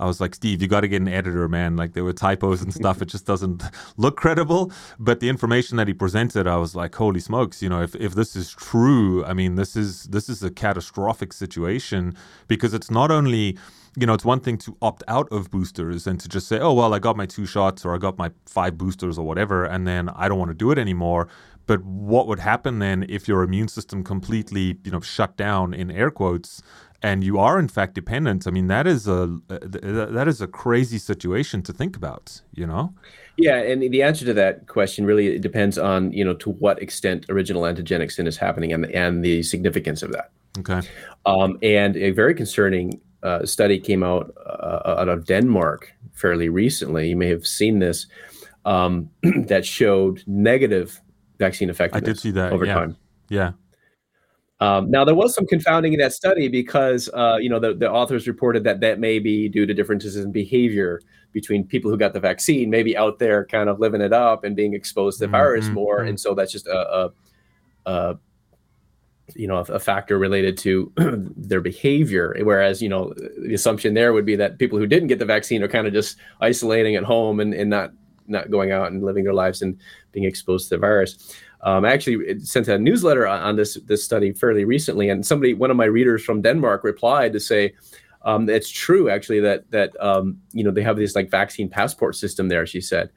was like, Steve, you got to get an editor, man. Like, there were typos and stuff. It just doesn't look credible. But the information that he presented, I was like, holy smokes, if this is true, I mean, this is a catastrophic situation, because it's not only... it's one thing to opt out of boosters and to just say, oh, well, I got my 2 shots or I got my 5 boosters or whatever, and then I don't want to do it anymore. But what would happen then if your immune system completely, shut down in air quotes, and you are in fact dependent? I mean, that is a crazy situation to think about, Yeah, and the answer to that question really depends on, to what extent original antigenic sin is happening and the significance of that. Okay. And a very concerning study came out of Denmark fairly recently. You may have seen this, that showed negative vaccine effectiveness. I did see that over time. Yeah. Now there was some confounding in that study because the authors reported that may be due to differences in behavior between people who got the vaccine, maybe out there kind of living it up and being exposed to the virus more, and so that's just a a factor related to their behavior. Whereas, the assumption there would be that people who didn't get the vaccine are kind of just isolating at home and not going out and living their lives and being exposed to the virus. I actually sent a newsletter on this study fairly recently, and one of my readers from Denmark replied to say, it's true actually that they have this like vaccine passport system there, she said.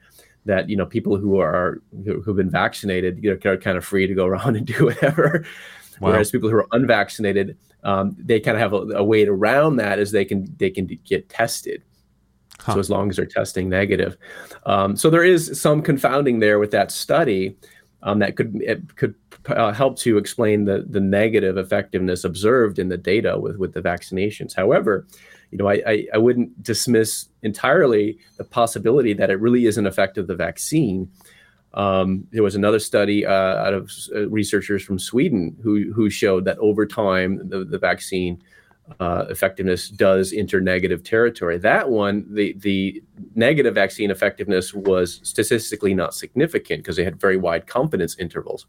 That people who've been vaccinated are kind of free to go around and do whatever. Wow. Whereas people who are unvaccinated, they kind of have a way around that, is they can get tested. Huh. So as long as they're testing negative, so there is some confounding there with that study that could help to explain the negative effectiveness observed in the data with the vaccinations. However, you know, I wouldn't dismiss entirely the possibility that it really isn't effective, the vaccine. There was another study out of researchers from Sweden who showed that over time, the vaccine effectiveness does enter negative territory. That one, the negative vaccine effectiveness was statistically not significant because they had very wide confidence intervals.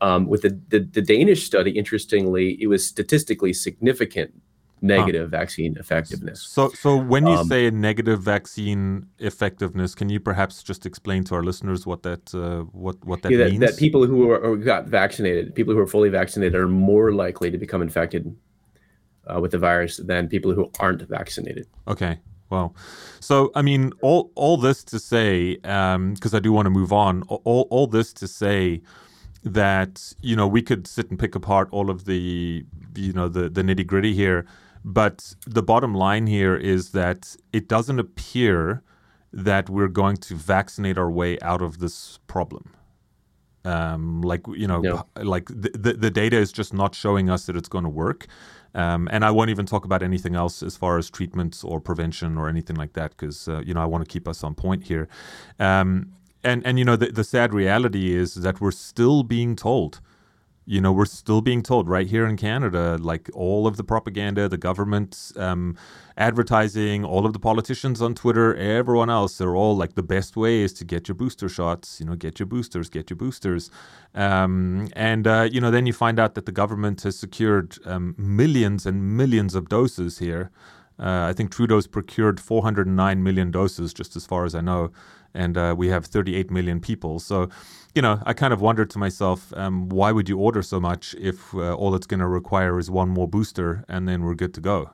With the Danish study, interestingly, it was statistically significant negative vaccine effectiveness. So when you say negative vaccine effectiveness, can you perhaps just explain to our listeners what that means? That people who got vaccinated, people who are fully vaccinated, are more likely to become infected with the virus than people who aren't vaccinated. Okay. Wow. So, I mean, all this to say, because I do want to move on, all this to say that, you know, we could sit and pick apart all of the, you know, the nitty gritty here. But the bottom line here is that it doesn't appear that we're going to vaccinate our way out of this problem. The data is just not showing us that it's going to work. And I won't even talk about anything else as far as treatments or prevention or anything like that, because, I want to keep us on point here. The sad reality is that we're still being told, right here in Canada, like all of the propaganda, the government advertising, all of the politicians on Twitter, everyone else, they're all like the best way is to get your booster shots, get your boosters. Then you find out that the government has secured millions and millions of doses here. I think Trudeau's procured 409 million doses, just as far as I know. And we have 38 million people. So, I kind of wondered to myself, why would you order so much if all it's going to require is one more booster and then we're good to go,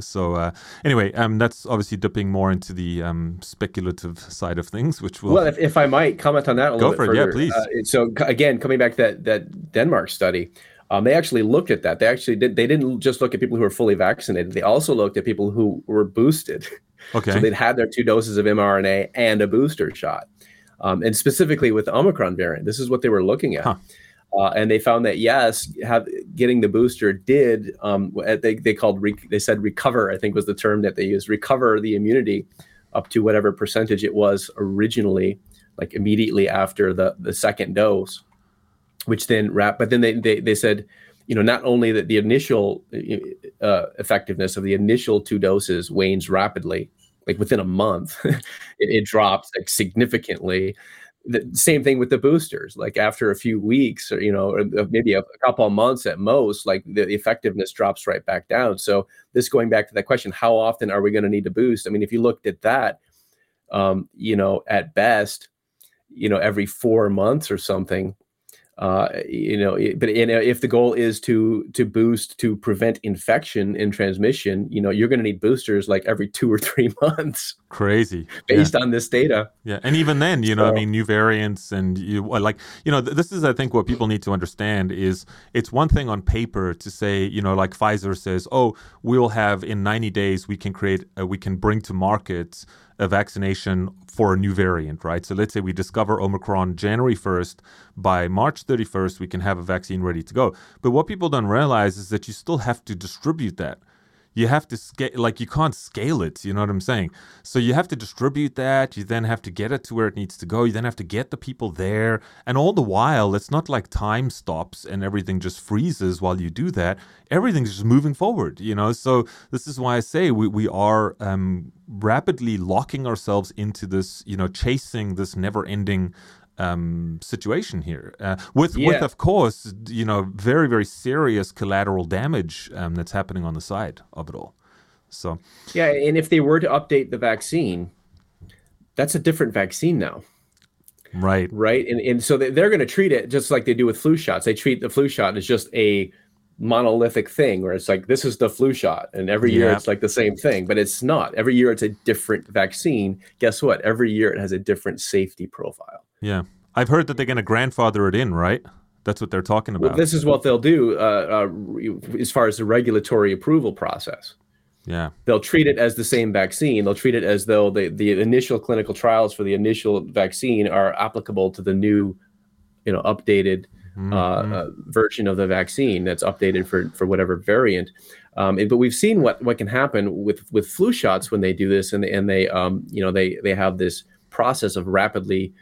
So that's obviously dipping more into the speculative side of things, which will... Well, if I might comment on that a little bit further. Yeah, please. So again, coming back to that Denmark study, they actually looked at that. They actually did. They didn't just look at people who were fully vaccinated. They also looked at people who were boosted. Okay. So they'd had their two doses of mRNA and a booster shot. And specifically with the Omicron variant, this is what they were looking at. Huh. And they found that, yes, getting the booster did, they said recover, I think was the term that they used, recover the immunity up to whatever percentage it was originally, like immediately after the second dose. Which then they said, not only that the initial effectiveness of the initial two doses wanes rapidly, like within a month, it drops like significantly. The same thing with the boosters, like after a few weeks or, or maybe a couple of months at most, like the effectiveness drops right back down. So this going back to that question, how often are we going to need to boost? I mean, if you looked at that, at best, every 4 months or something, if the goal is to boost to prevent infection and transmission, you're going to need boosters like every 2 or 3 months. Crazy, based on this data. Yeah, and even then, new variants and this is, I think, what people need to understand is it's one thing on paper to say, like Pfizer says, oh, we'll have in 90 days we can bring to market a vaccination for a new variant, right? So let's say we discover Omicron January 1st. By March 31st, we can have a vaccine ready to go. But what people don't realize is that you still have to distribute that. You have to scale, like you can't scale it, you know what I'm saying? So you have to distribute that, you then have to get it to where it needs to go, you then have to get the people there. And all the while, it's not like time stops and everything just freezes while you do that. Everything's just moving forward, So this is why I say we are rapidly locking ourselves into this, chasing this never-ending situation here with, of course, very, very serious collateral damage that's happening on the side of it all. So, yeah. And if they were to update the vaccine, that's a different vaccine now. Right. Right. And so they're going to treat it just like they do with flu shots. They treat the flu shot as just a monolithic thing where it's like, this is the flu shot. And every year it's like the same thing, but it's not. Every year it's a different vaccine. Guess what? Every year it has a different safety profile. Yeah. I've heard that they're going to grandfather it in, right? That's what they're talking about. Well, this is what they'll do as far as the regulatory approval process. Yeah. They'll treat it as the same vaccine. They'll treat it as though the initial clinical trials for the initial vaccine are applicable to the new, updated version of the vaccine that's updated for whatever variant. But we've seen what can happen with flu shots when they do this, and they they have this process of rapidly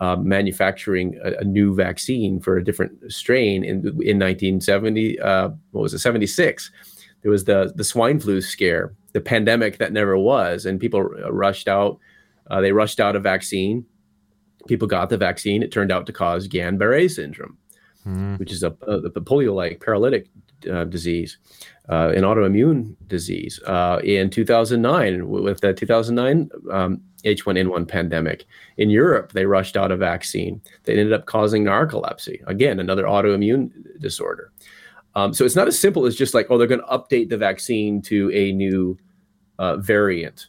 manufacturing a new vaccine for a different strain. In 76, there was the swine flu scare, the pandemic that never was, and people rushed out. They rushed out a vaccine. People got the vaccine. It turned out to cause Guillain-Barré syndrome, which is a polio-like paralytic disease, an autoimmune disease. In 2009, with the 2009 H1N1 pandemic, in Europe, they rushed out a vaccine. They ended up causing narcolepsy, again, another autoimmune disorder. So it's not as simple as just like, oh, they're going to update the vaccine to a new variant,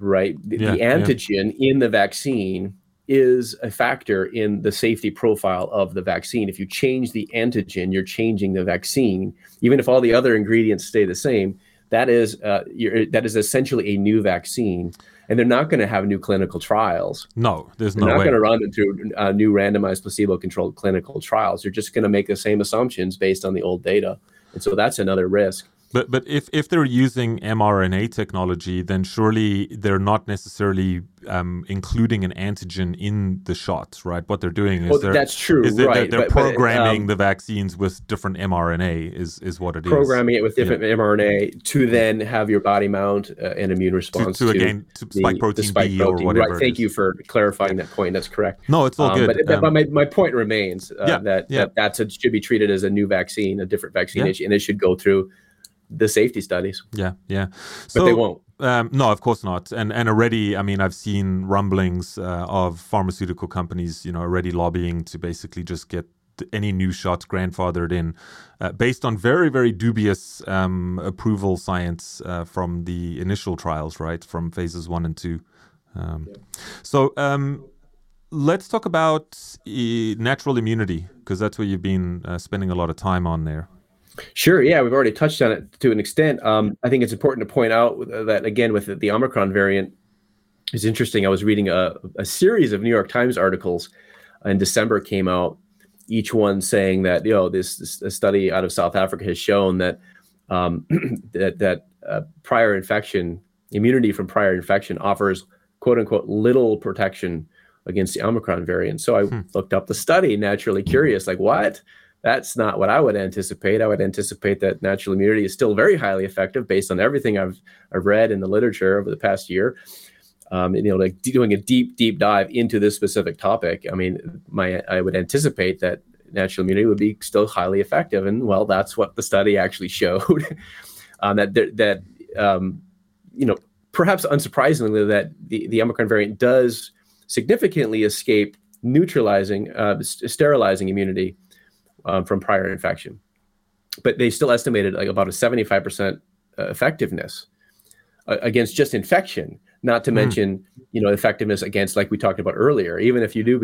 right? The antigen in the vaccine is a factor in the safety profile of the vaccine. If you change the antigen, you're changing the vaccine. Even if all the other ingredients stay the same, that is essentially a new vaccine. And they're not going to have new clinical trials. No, there's no way. They're not going to run into new randomized placebo-controlled clinical trials. They're just going to make the same assumptions based on the old data. And so that's another risk. But if they're using mRNA technology, then surely they're not necessarily including an antigen in the shot, right? What they're doing is they're programming the vaccines with different mRNA is what it programming is. Programming it with different mRNA to then have your body mount an immune response to again, to spike protein B or whatever. Right. Thank you for clarifying that point. That's correct. No, it's all good. But my point remains that should be treated as a new vaccine, a different vaccine, and it should go through the safety studies. But they won't. No, of course not. And already, I mean, I've seen rumblings of pharmaceutical companies, already lobbying to basically just get any new shots grandfathered in based on very, very dubious approval science from the initial trials, right? From phases 1 and 2. Let's talk about natural immunity, because that's what you've been spending a lot of time on there. Sure. Yeah, we've already touched on it to an extent. I think it's important to point out that, again, with the Omicron variant, it's interesting. I was reading a series of New York Times articles in December came out, each one saying that, this a study out of South Africa has shown that prior infection, immunity from prior infection offers, quote unquote, little protection against the Omicron variant. So I looked up the study, naturally curious, like, what? That's not what I would anticipate. I would anticipate that natural immunity is still very highly effective based on everything I've read in the literature over the past year. Doing a deep dive into this specific topic. I mean, I would anticipate that natural immunity would be still highly effective, and well, that's what the study actually showed. Perhaps unsurprisingly, that the Omicron variant does significantly escape neutralizing, sterilizing immunity from prior infection, but they still estimated about a 75% effectiveness against just infection, not to mention, effectiveness against, like we talked about earlier, even if you do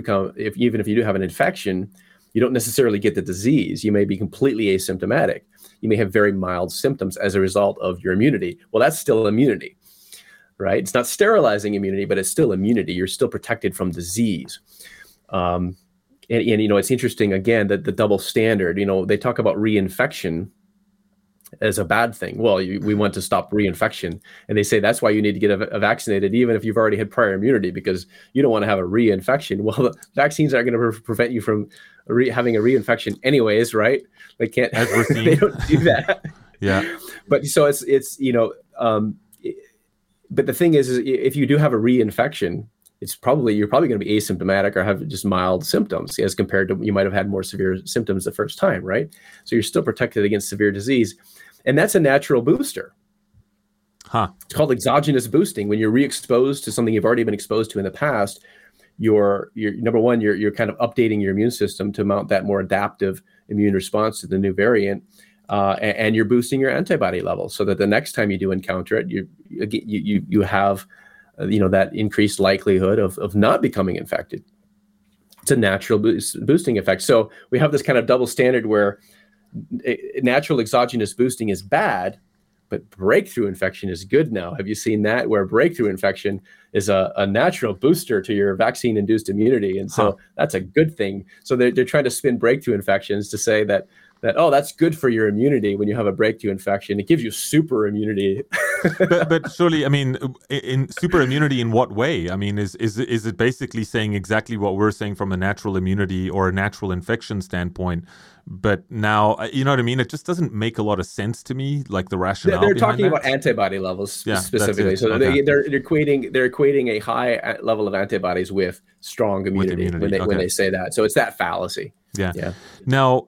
have an infection, you don't necessarily get the disease. You may be completely asymptomatic. You may have very mild symptoms as a result of your immunity. Well, that's still immunity, right? It's not sterilizing immunity, but it's still immunity. You're still protected from disease. And it's interesting, again, that the double standard, they talk about reinfection as a bad thing. Well, we want to stop reinfection. And they say that's why you need to get vaccinated, even if you've already had prior immunity, because you don't want to have a reinfection. Well, the vaccines aren't going to prevent you from having a reinfection anyways, right? They can't, they don't do that. But so but the thing is if you do have a reinfection, you're probably going to be asymptomatic or have just mild symptoms as compared to you might have had more severe symptoms the first time, right? So you're still protected against severe disease. And that's a natural booster. It's called exogenous boosting. When you're re-exposed to something you've already been exposed to in the past, you're number one, you're kind of updating your immune system to mount that more adaptive immune response to the new variant. And you're boosting your antibody level so that the next time you do encounter it, you have that increased likelihood of not becoming infected. It's a natural boosting effect. So we have this kind of double standard where natural exogenous boosting is bad, but breakthrough infection is good now. Have you seen that? Where breakthrough infection is a natural booster to your vaccine-induced immunity. And so that's a good thing. So they're trying to spin breakthrough infections to say that, oh, that's good for your immunity when you have a breakthrough infection. It gives you super immunity. but surely, I mean, in super immunity in what way? I mean, is it basically saying exactly what we're saying from a natural immunity or a natural infection standpoint? But now, you know what I mean? It just doesn't make a lot of sense to me, like the rationale. They're talking about antibody levels specifically. So okay. they're equating a high level of antibodies with strong immunity. When they say that. So it's that fallacy. Yeah. Now,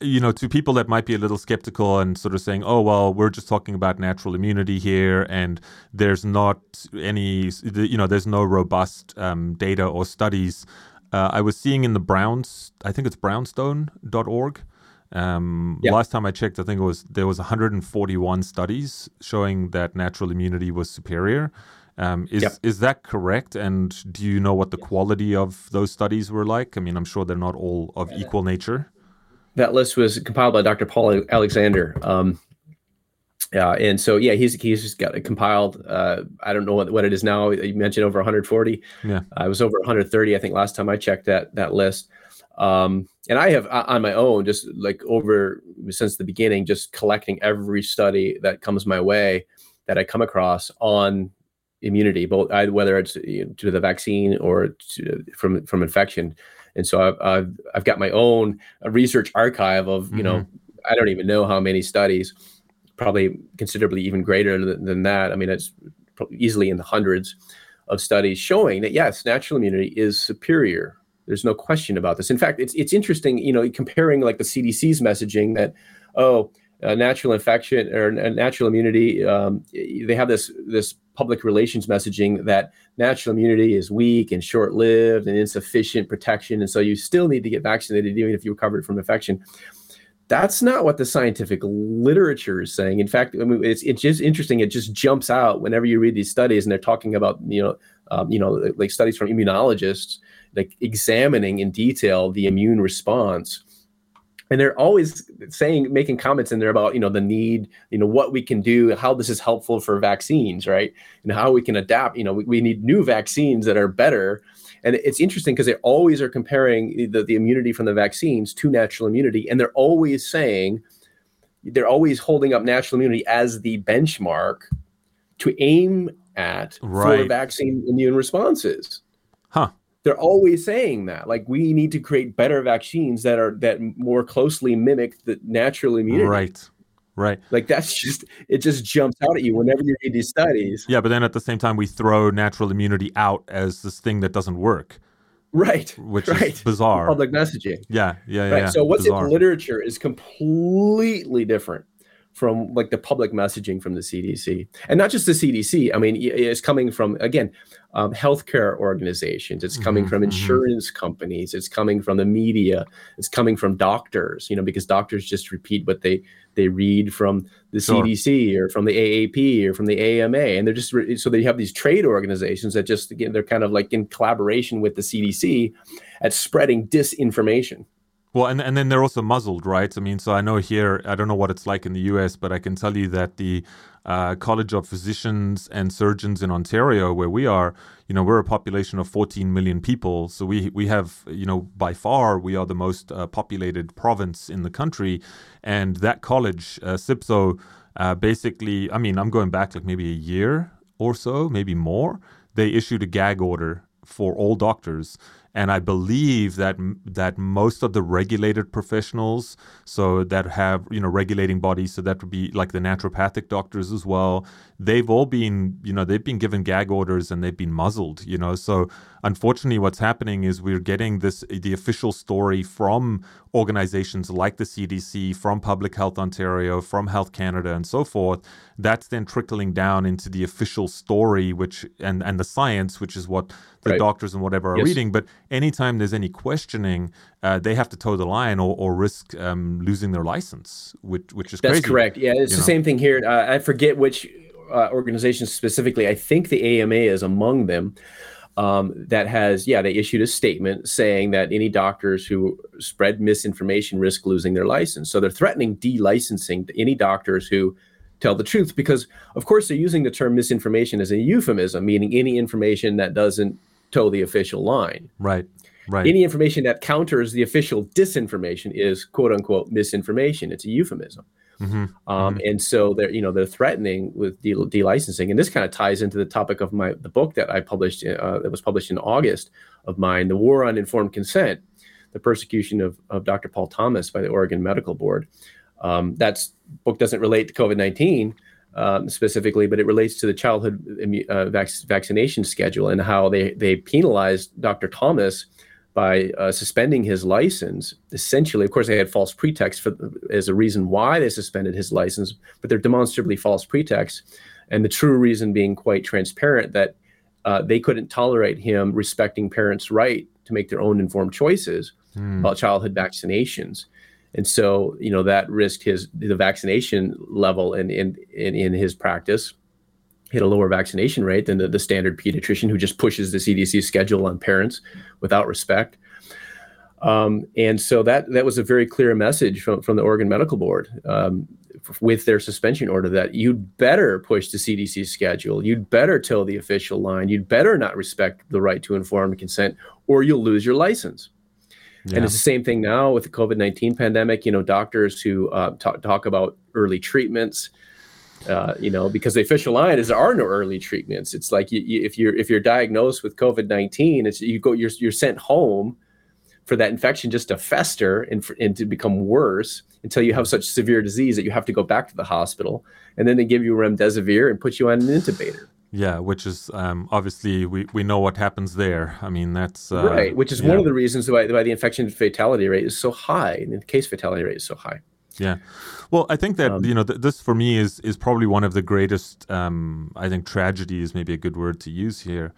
you know, to people that might be a little skeptical and sort of saying, oh, well, we're just talking about natural immunity here and there's not any, you know, there's no robust data or studies. I was seeing in the Browns, I think it's brownstone.org. Last time I checked, I think there was 141 studies showing that natural immunity was superior. Is that correct? And do you know what the quality of those studies were like? I mean, I'm sure they're not all of equal nature. That list was compiled by Dr. Paul Alexander. And so, yeah, he's just got it compiled. I don't know what it is now. You mentioned over 140. Yeah, I was over 130, I think, last time I checked that list. And I have on my own, just like over since the beginning, just collecting every study that comes my way that I come across on immunity, both whether it's to the vaccine or from infection. And so I've got my own research archive of, you know, I don't even know how many studies, probably considerably even greater than that. I mean, it's easily in the hundreds of studies showing that, yes, natural immunity is superior. There's no question about this. In fact, it's interesting, you know, comparing like the CDC's messaging that, natural infection or natural immunity, they have this public relations messaging that natural immunity is weak and short-lived and insufficient protection, and so you still need to get vaccinated even if you recovered from infection. That's not what the scientific literature is saying. In fact, I mean, it's just interesting. It just jumps out whenever you read these studies, and they're talking about like studies from immunologists, like examining in detail the immune response. And they're always making comments in there about, you know, the need, you know, what we can do, how this is helpful for vaccines, right? And how we can adapt, you know, we need new vaccines that are better. And it's interesting because they always are comparing the immunity from the vaccines to natural immunity. And they're always saying, they're always holding up natural immunity as the benchmark to aim at for vaccine immune responses. They're always saying that, like, we need to create better vaccines that more closely mimic the natural immunity. Right. Like, that's just, it just jumps out at you whenever you read these studies. Yeah, but then at the same time, we throw natural immunity out as this thing that doesn't work. Which is bizarre. Public messaging. Yeah. So what's bizarre in literature is completely different from like the public messaging from the CDC, and not just the CDC. I mean, it's coming from, again, healthcare organizations. It's coming from insurance companies. It's coming from the media. It's coming from doctors, you know, because doctors just repeat what they read from the CDC or from the AAP or from the AMA. And they're just, so they have these trade organizations that just, again, they're kind of like in collaboration with the CDC at spreading disinformation. Well, and then they're also muzzled, right? I mean, so I know here, I don't know what it's like in the US, but I can tell you that the College of Physicians and Surgeons in Ontario, where we are, you know, we're a population of 14 million people. So we have, you know, by far, we are the most populated province in the country. And that college, SIPSO, basically, I mean, I'm going back like maybe a year or so, maybe more, they issued a gag order for all doctors. And I believe that most of the regulated professionals, so that have, you know, regulating bodies, so that would be like the naturopathic doctors as well, they've all been, you know, they've been given gag orders and they've been muzzled, you know. So unfortunately, what's happening is we're getting the official story from organizations like the CDC, from Public Health Ontario, from Health Canada, and so forth. That's then trickling down into the official story, which and the science, which is what the doctors and whatever are reading. But anytime there's any questioning, they have to toe the line or risk losing their license, which is crazy. That's correct. Yeah, it's the same thing here. I forget which organization specifically. I think the AMA is among them. That has, they issued a statement saying that any doctors who spread misinformation risk losing their license. So they're threatening de-licensing any doctors who tell the truth, because of course they're using the term misinformation as a euphemism, meaning any information that doesn't toe the official line. Right. Right. Any information that counters the official disinformation is quote unquote misinformation. It's a euphemism. And so they're, you know, they're threatening with delicensing. And this kind of ties into the topic of the book that I published, that was published in August of mine, The War on Informed Consent, The Persecution of Dr. Paul Thomas by the Oregon Medical Board. That's book doesn't relate to COVID-19 specifically, but it relates to the childhood vaccination schedule and how they penalized Dr. Thomas by suspending his license. Essentially, of course, they had false pretexts as a reason why they suspended his license, but they're demonstrably false pretexts. And the true reason being quite transparent, that they couldn't tolerate him respecting parents' right to make their own informed choices about childhood vaccinations. And so, you know, that risked the vaccination level in his practice. Hit a lower vaccination rate than the standard pediatrician who just pushes the CDC schedule on parents without respect. And so that was a very clear message from the Oregon Medical Board with their suspension order, that you'd better push the CDC schedule, you'd better toe the official line, you'd better not respect the right to informed consent, or you'll lose your license. Yeah. And it's the same thing now with the COVID-19 pandemic. You know, doctors who talk about early treatments, because the official line is there are no early treatments. It's like if you're diagnosed with COVID-19, you're sent home for that infection just to fester and to become worse until you have such severe disease that you have to go back to the hospital, and then they give you remdesivir and put you on an intubator. Yeah, which is obviously we know what happens there. I mean, that's right. Which is one of the reasons why the infection fatality rate is so high and the case fatality rate is so high. Yeah. Well, I think that, this for me is probably one of the greatest, I think tragedy is maybe a good word to use here.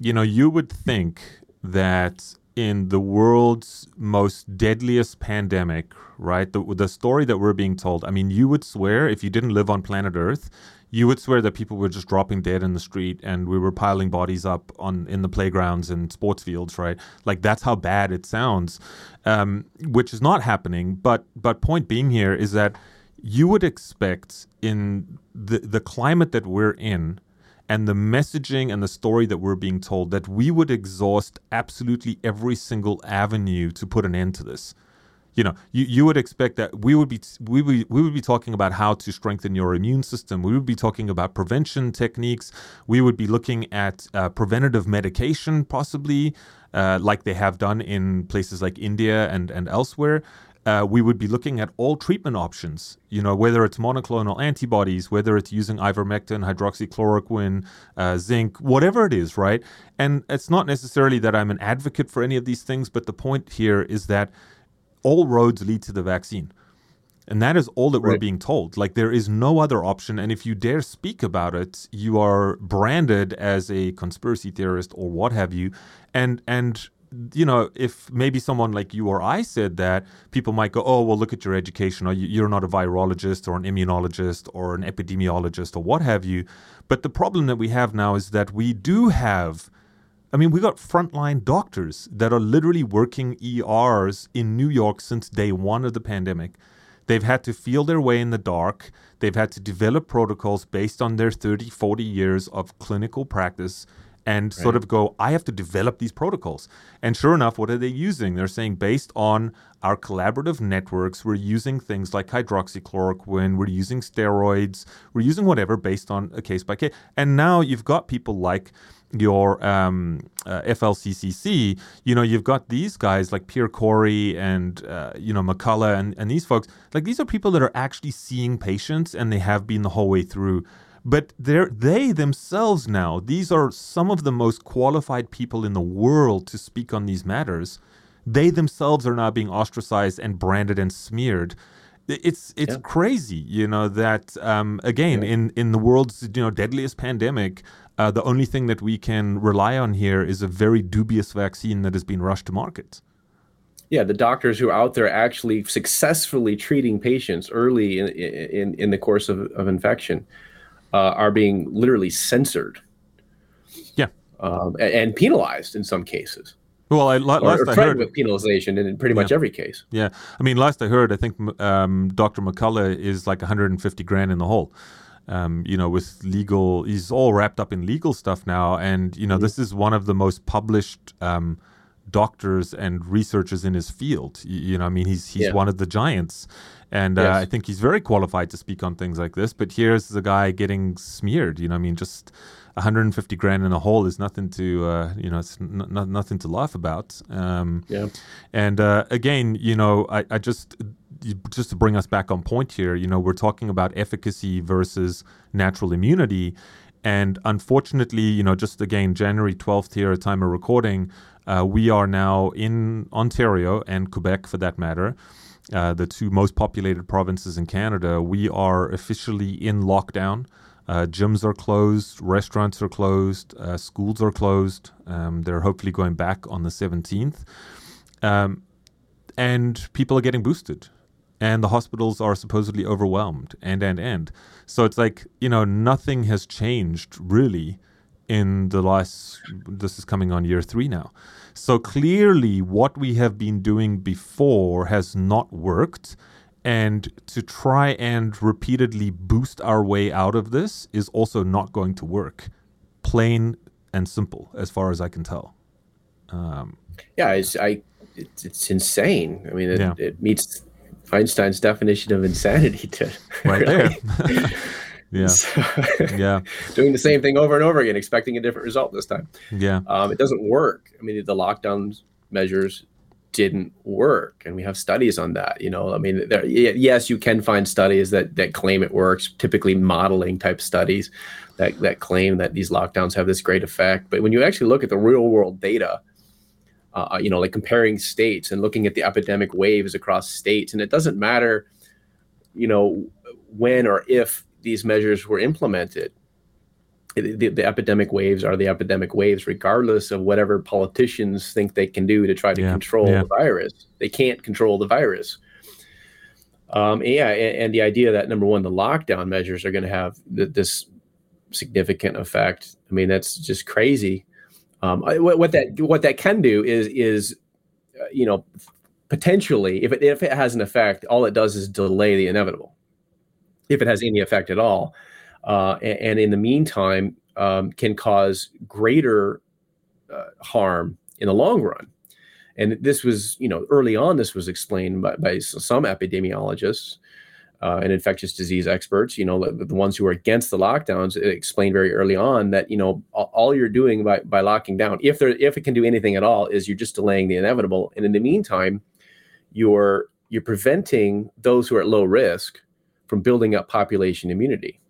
You know, you would think that in the world's most deadliest pandemic, right, the story that we're being told, I mean, you would swear if you didn't live on planet Earth, you would swear that people were just dropping dead in the street and we were piling bodies up in the playgrounds and sports fields, right? Like, that's how bad it sounds, which is not happening. But point being here is that you would expect in the climate that we're in and the messaging and the story that we're being told that we would exhaust absolutely every single avenue to put an end to this. You know, you would expect that we would be talking about how to strengthen your immune system. We would be talking about prevention techniques. We would be looking at preventative medication, possibly, like they have done in places like India and elsewhere. We would be looking at all treatment options, you know, whether it's monoclonal antibodies, whether it's using ivermectin, hydroxychloroquine, zinc, whatever it is, right? And it's not necessarily that I'm an advocate for any of these things, but the point here is that all roads lead to the vaccine. And that is all that we're being told. Like, there is no other option. And if you dare speak about it, you are branded as a conspiracy theorist or what have you. And you know, if maybe someone like you or I said that, people might go, oh, well, look at your education, or you're not a virologist or an immunologist or an epidemiologist or what have you. But the problem that we have now is that we do have... I mean, we got frontline doctors that are literally working ERs in New York since day one of the pandemic. They've had to feel their way in the dark. They've had to develop protocols based on their 30, 40 years of clinical practice and sort of go, I have to develop these protocols. And sure enough, what are they using? They're saying, based on our collaborative networks, we're using things like hydroxychloroquine, we're using steroids, we're using whatever based on a case by case. And now you've got people like your FLCCC, you know, you've got these guys like Pierre Corey and, McCullough and these folks. Like, these are people that are actually seeing patients, and they have been the whole way through. But they themselves now, these are some of the most qualified people in the world to speak on these matters. They themselves are now being ostracized and branded and smeared. It's crazy, you know, that, in the world's, deadliest pandemic, the only thing that we can rely on here is a very dubious vaccine that has been rushed to market. Yeah, the doctors who are out there actually successfully treating patients early in the course of infection are being literally censored and penalized in some cases. Well, last I heard, with penalization in pretty much every case. Yeah, I mean, last I heard, I think Dr. McCullough is like $150,000 in the hole. With legal, he's all wrapped up in legal stuff now, and this is one of the most published doctors and researchers in his field. He's one of the giants, and I think he's very qualified to speak on things like this. But here's the guy getting smeared. Just $150,000 in a hole is nothing to nothing to laugh about. Just to bring us back on point here, we're talking about efficacy versus natural immunity. And unfortunately, just again, January 12th here at time of recording, we are now in Ontario and Quebec for that matter, the two most populated provinces in Canada. We are officially in lockdown. Gyms are closed, restaurants are closed, schools are closed. They're hopefully going back on the 17th. And people are getting boosted. And the hospitals are supposedly overwhelmed, and. So it's like, nothing has changed really in the last, this is coming on year 3 now. So clearly what we have been doing before has not worked. And to try and repeatedly boost our way out of this is also not going to work. Plain and simple, as far as I can tell. It's insane. I mean, it meets Einstein's definition of insanity to right there. Yeah. So, doing the same thing over and over again, expecting a different result this time. Yeah. It doesn't work. I mean, the lockdown measures didn't work, and we have studies on that. You can find studies that claim it works, typically modeling type studies that claim that these lockdowns have this great effect. But when you actually look at the real world data, like comparing states and looking at the epidemic waves across states. And it doesn't matter, when or if these measures were implemented. The epidemic waves are the epidemic waves, regardless of whatever politicians think they can do to try to control the virus. They can't control the virus. And the idea that, number one, the lockdown measures are going to have this significant effect. I mean, that's just crazy. What that can do is potentially, if it has an effect, all it does is delay the inevitable, if it has any effect at all, and in the meantime can cause greater harm in the long run. And this was, early on, this was explained by some epidemiologists and infectious disease experts, the ones who are against the lockdowns, explained very early on that, all you're doing by locking down, if it can do anything at all, is you're just delaying the inevitable. And in the meantime, you're preventing those who are at low risk from building up population immunity,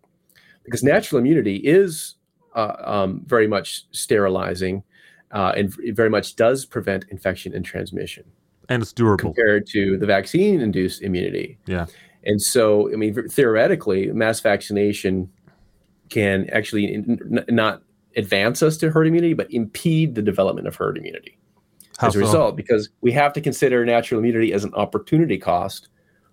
because natural immunity is very much sterilizing and very much does prevent infection and transmission. And it's durable compared to the vaccine-induced immunity. Yeah. And so, I mean, theoretically, mass vaccination can actually not advance us to herd immunity, but impede the development of herd immunity. As a result, because we have to consider natural immunity as an opportunity cost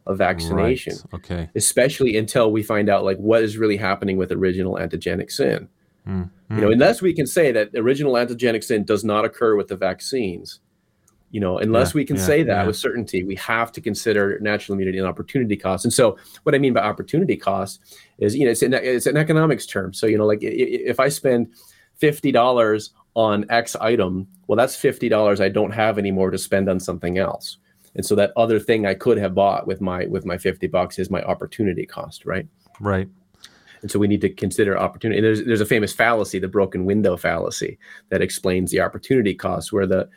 of vaccination, right. Okay. Especially until we find out what is really happening with original antigenic sin. Mm-hmm. Unless we can say that original antigenic sin does not occur with the vaccines, unless we can say that with certainty, we have to consider natural immunity and opportunity cost. And so what I mean by opportunity cost is, it's an economics term. So, if I spend $50 on X item, well, that's $50 I don't have anymore to spend on something else. And so that other thing I could have bought with my $50 is my opportunity cost, right? Right. And so we need to consider opportunity. And there's a famous fallacy, the broken window fallacy, that explains the opportunity cost, where the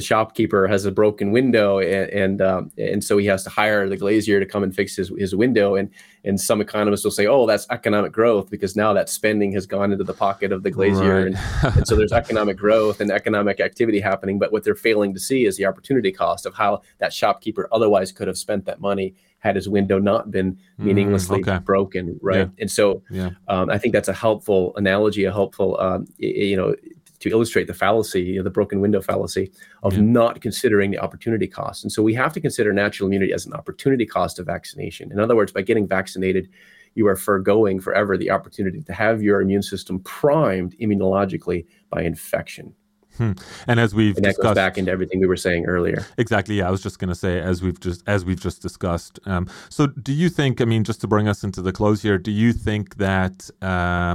shopkeeper has a broken window and so he has to hire the glazier to come and fix his window. And some economists will say, oh, that's economic growth, because now that spending has gone into the pocket of the glazier. Right. And so there's economic growth and economic activity happening. But what they're failing to see is the opportunity cost of how that shopkeeper otherwise could have spent that money had his window not been meaninglessly broken, right? Yeah. And so I think that's a helpful analogy, to illustrate the fallacy, the broken window fallacy of not considering the opportunity cost. And so we have to consider natural immunity as an opportunity cost of vaccination. In other words, by getting vaccinated, you are foregoing forever the opportunity to have your immune system primed immunologically by infection. And as we've discussed, that goes back into everything we were saying earlier. Exactly. Yeah, I was just going to say, as we've just discussed. So, do you think? I mean, just to bring us into the close here, do you think that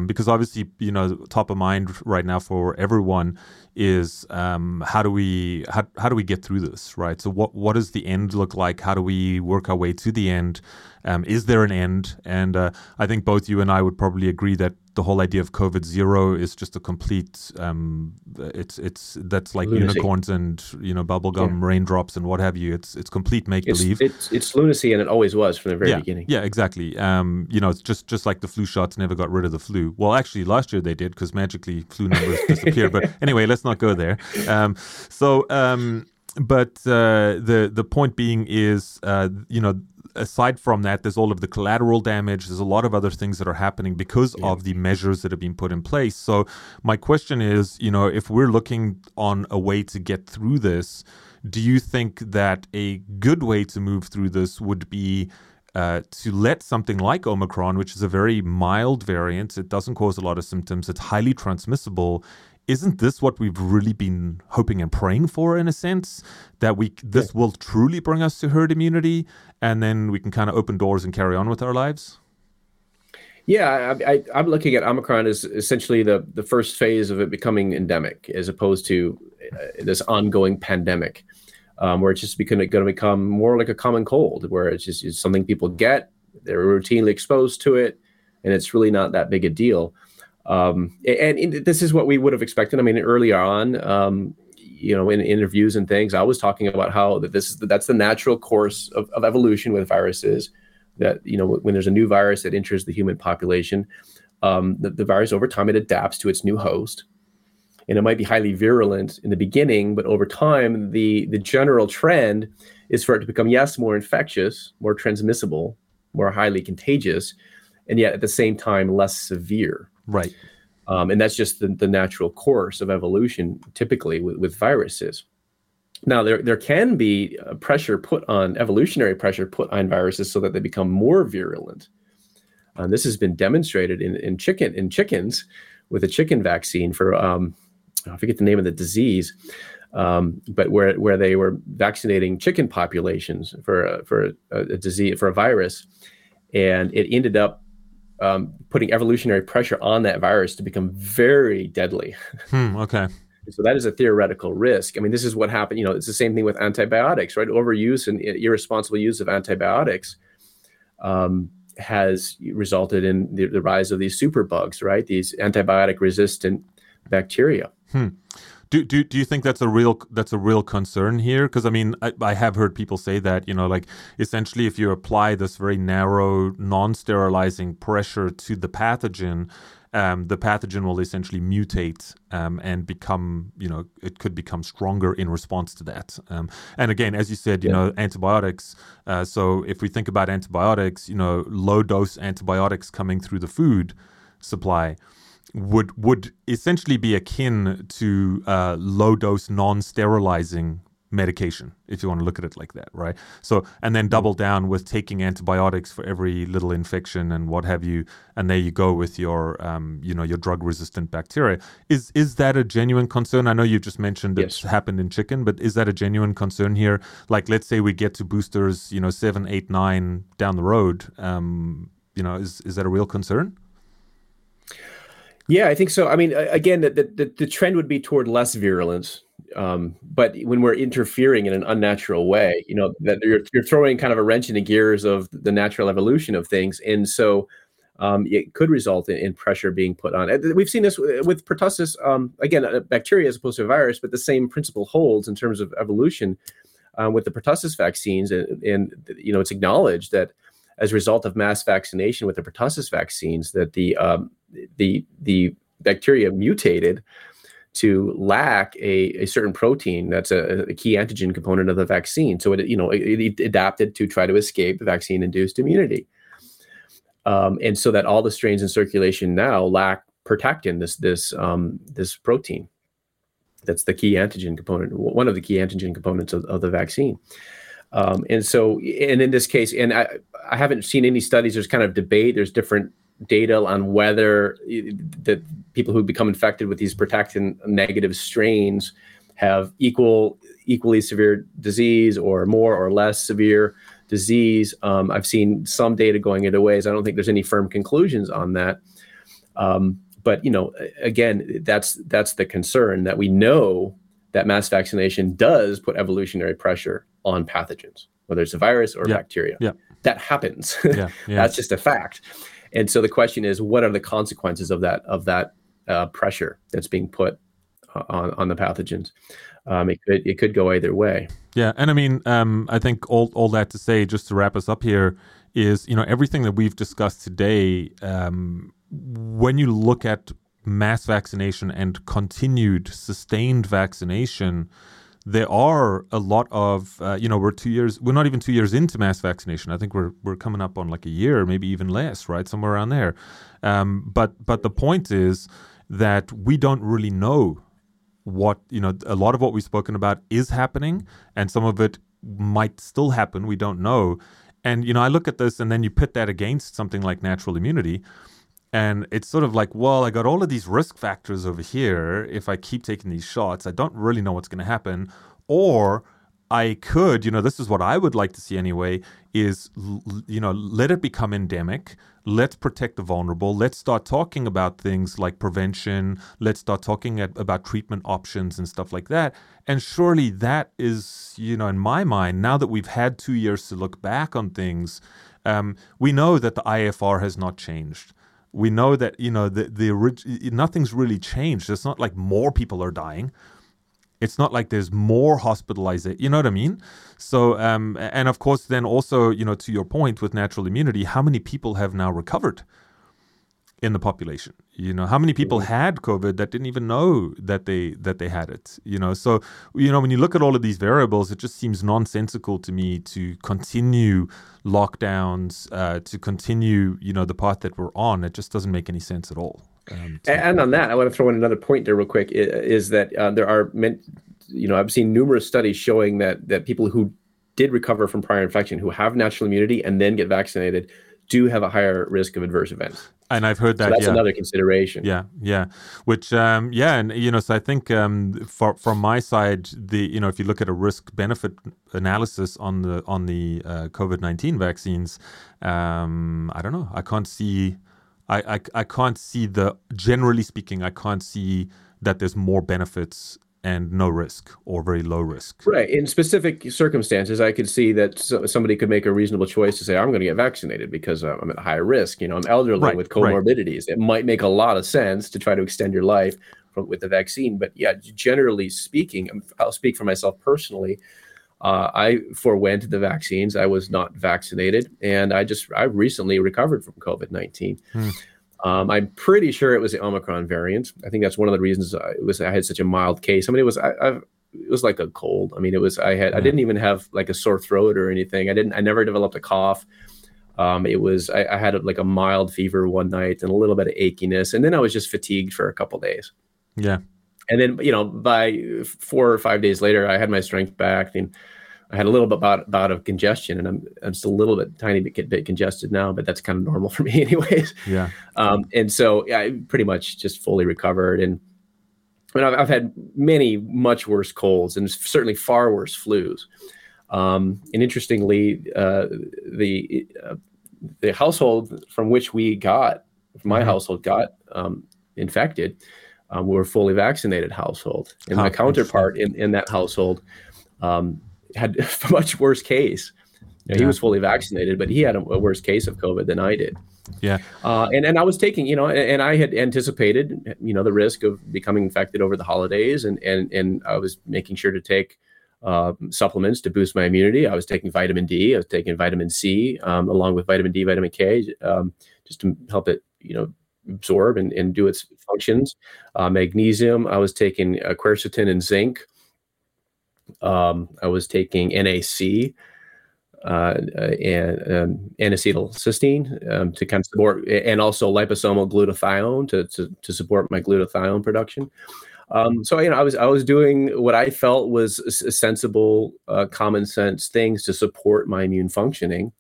because obviously, you know, top of mind right now for everyone is how do we get through this, right? So, what does the end look like? How do we work our way to the end? Is there an end? And I think both you and I would probably agree that the whole idea of COVID zero is just a complete that's like lunacy. Unicorns and, you know, bubblegum raindrops and what have you. It's complete make believe. It's lunacy, and it always was from the very beginning. Yeah, exactly. You know, it's just like the flu shots never got rid of the flu. Well, actually, last year they did, because magically flu numbers disappeared. But anyway, let's not go there. But the point being is, you know, aside from that, there's all of the collateral damage. There's a lot of other things that are happening because of the measures that have been put in place. So my question is, you know, if we're looking on a way to get through this, do you think that a good way to move through this would be to let something like Omicron, which is a very mild variant, it doesn't cause a lot of symptoms, it's highly transmissible. Isn't this what we've really been hoping and praying for, in a sense, that this will truly bring us to herd immunity, and then we can kind of open doors and carry on with our lives? Yeah, I'm looking at Omicron as essentially the first phase of it becoming endemic, as opposed to this ongoing pandemic, where it's just going to become more like a common cold, where it's something people get, they're routinely exposed to it, and it's really not that big a deal. And this is what we would have expected. I mean, earlier on, you know, in interviews and things, I was talking about how that's the natural course of evolution with viruses, that, you know, when there's a new virus that enters the human population, the virus over time, it adapts to its new host. And it might be highly virulent in the beginning, but over time, the general trend is for it to become, yes, more infectious, more transmissible, more highly contagious, and yet at the same time, less severe. Right. And that's just the natural course of evolution, typically with viruses. Now, there can be evolutionary pressure put on viruses so that they become more virulent. This has been demonstrated in chickens with a chicken vaccine for, I forget the name of the disease, but where they were vaccinating chicken populations for a virus, and it ended up putting evolutionary pressure on that virus to become very deadly. Okay. So that is a theoretical risk. I mean, this is what happened. You know, it's the same thing with antibiotics, right? Overuse and irresponsible use of antibiotics has resulted in the rise of these superbugs, right? These antibiotic-resistant bacteria. Do you think that's a real concern here? Because I mean, I have heard people say that, you know, like essentially if you apply this very narrow, non-sterilizing pressure to the pathogen will essentially mutate and become, you know, it could become stronger in response to that. And again, as you said, you know, antibiotics. So if we think about antibiotics, you know, low dose antibiotics coming through the food supply would essentially be akin to low-dose non-sterilizing medication, if you want to look at it like that, right? So, and then double down with taking antibiotics for every little infection and what have you, and there you go with your, you know, your drug-resistant bacteria. Is that a genuine concern? I know you've just mentioned it's happened in chicken, but is that a genuine concern here? Like, let's say we get to boosters, you know, 7, 8, 9 down the road, you know, is that a real concern? Yeah, I think so. I mean, again, the trend would be toward less virulence, but when we're interfering in an unnatural way, you know, that you're throwing kind of a wrench in the gears of the natural evolution of things, and so it could result in pressure being put on. We've seen this with pertussis, again, a bacteria as opposed to a virus, but the same principle holds in terms of evolution with the pertussis vaccines, and you know, it's acknowledged that as a result of mass vaccination with the pertussis vaccines, that the bacteria mutated to lack a certain protein that's a key antigen component of the vaccine. So it, you know, it adapted to try to escape vaccine-induced immunity, and so that all the strains in circulation now lack protectin, this protein that's the key antigen component, one of the key antigen components of the vaccine. And so, and in this case, and I haven't seen any studies, there's kind of debate, there's different data on whether the people who become infected with these protectin negative strains have equally severe disease or more or less severe disease. I've seen some data going into ways. I don't think there's any firm conclusions on that. But, you know, again, that's the concern, that we know that mass vaccination does put evolutionary pressure on pathogens, whether it's a virus or bacteria. Yeah. That happens. That's just a fact. And so the question is, what are the consequences of that pressure that's being put on the pathogens? It could go either way. Yeah, and I mean, I think all that to say, just to wrap us up here, is, you know, everything that we've discussed today, when you look at mass vaccination and continued sustained vaccination, there are a lot of, we're not even 2 years into mass vaccination. I think we're coming up on like a year, maybe even less, right? Somewhere around there. But the point is that we don't really know what, you know, a lot of what we've spoken about is happening, and some of it might still happen. We don't know. And, you know, I look at this and then you pit that against something like natural immunity. And it's sort of like, well, I got all of these risk factors over here. If I keep taking these shots, I don't really know what's going to happen. Or I could, you know, this is what I would like to see anyway, is, you know, let it become endemic. Let's protect the vulnerable. Let's start talking about things like prevention. Let's start talking about treatment options and stuff like that. And surely that is, you know, in my mind, now that we've had 2 years to look back on things, we know that the IFR has not changed. We know that, you know, nothing's really changed. It's not like more people are dying. It's not like there's more hospitalization. You know what I mean? So, and of course, then also, you know, to your point with natural immunity, how many people have now recovered in the population? You know, how many people had COVID that didn't even know that they had it? You know, so, you know, when you look at all of these variables, it just seems nonsensical to me to continue lockdowns, to continue, you know, the path that we're on. It just doesn't make any sense at all. And on that, I want to throw in another point there real quick, is that there are, you know, I've seen numerous studies showing that people who did recover from prior infection, who have natural immunity and then get vaccinated, do have a higher risk of adverse events. And I've heard that, so that's another consideration. Yeah. Which, and, you know, so I think from my side, you know, if you look at a risk-benefit analysis on the COVID-19 vaccines, I don't know. I can't see, generally speaking, that there's more benefits and no risk or very low risk. Right. In specific circumstances, I could see that somebody could make a reasonable choice to say, I'm going to get vaccinated because I'm at high risk. You know, I'm elderly with comorbidities. It might make a lot of sense to try to extend your life with the vaccine. But yeah, generally speaking, I'll speak for myself personally. I forwent the vaccines. I was not vaccinated. And I recently recovered from COVID-19. I'm pretty sure it was the Omicron variant. I think that's one of the reasons I had such a mild case. I mean, it was like a cold. I mean, I didn't even have like a sore throat or anything. I never developed a cough. I had like a mild fever one night and a little bit of achiness. And then I was just fatigued for a couple of days. Yeah. And then, you know, by 4 or 5 days later, I had my strength back. And I had a little bit bout of congestion, and I'm still a little bit tiny bit congested now, but that's kind of normal for me anyways. Yeah. And so I pretty much just fully recovered. And I mean, I've had much worse colds and certainly far worse flus. And interestingly, the household from which my household got infected, we were a fully vaccinated household, and my counterpart in that household had a much worse case. He was fully vaccinated, but he had a worse case of COVID than I did. Yeah. And I was taking, you know, and I had anticipated, you know, the risk of becoming infected over the holidays, and I was making sure to take supplements to boost my immunity. I was taking vitamin D, I was taking vitamin C, along with vitamin D, vitamin K, just to help it, you know, absorb and do its functions. Magnesium, I was taking quercetin and zinc. I was taking NAC and N-acetylcysteine to kind of support, and also liposomal glutathione to support my glutathione production. So, you know, I was doing what I felt was sensible, common sense things to support my immune functioning.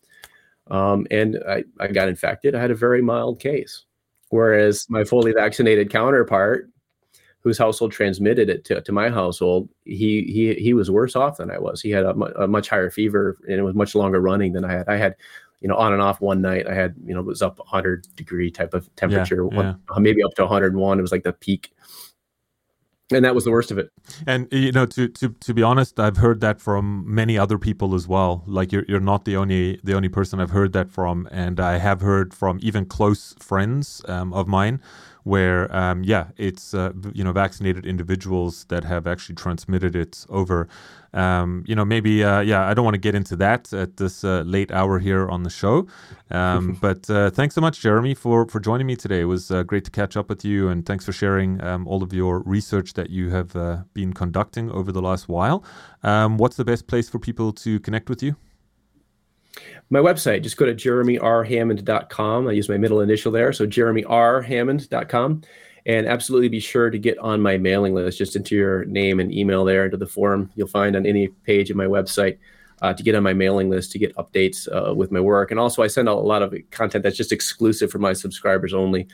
And I got infected. I had a very mild case, whereas my fully vaccinated counterpart, whose household transmitted it to my household, he was worse off than I was. He had a much higher fever, and it was much longer running than I had. I had, on and off one night. I had, it was up 100-degree type of temperature, maybe up to 101. It was like the peak. And that was the worst of it. And to be honest, I've heard that from many other people as well. Like you're not the only person I've heard that from, and I have heard from even close friends of mine, where it's vaccinated individuals that have actually transmitted it over. I don't want to get into that at this late hour here on the show. But thanks so much, Jeremy, for joining me today. It was great to catch up with you, and thanks for sharing all of your research that you have been conducting over the last while. What's the best place for people to connect with you? My website, just go to jeremyrhammond.com. I use my middle initial there, so jeremyrhammond.com. And absolutely be sure to get on my mailing list. Just enter your name and email there into the form you'll find on any page of my website to get on my mailing list, to get updates with my work. And also I send out a lot of content that's just exclusive for my subscribers only.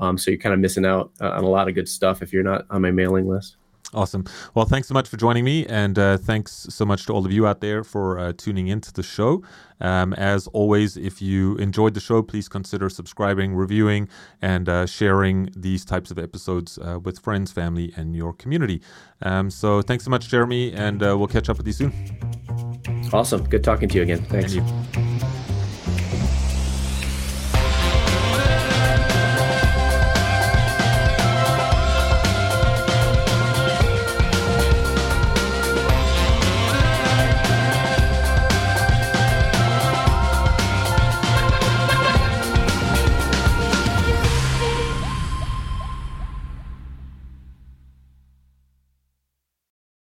So you're kind of missing out on a lot of good stuff if you're not on my mailing list. Awesome. Well, thanks so much for joining me. And thanks so much to all of you out there for tuning into the show. As always, if you enjoyed the show, please consider subscribing, reviewing, and sharing these types of episodes with friends, family, and your community. So thanks so much, Jeremy, and we'll catch up with you soon. Awesome. Good talking to you again. Thanks. Thank you.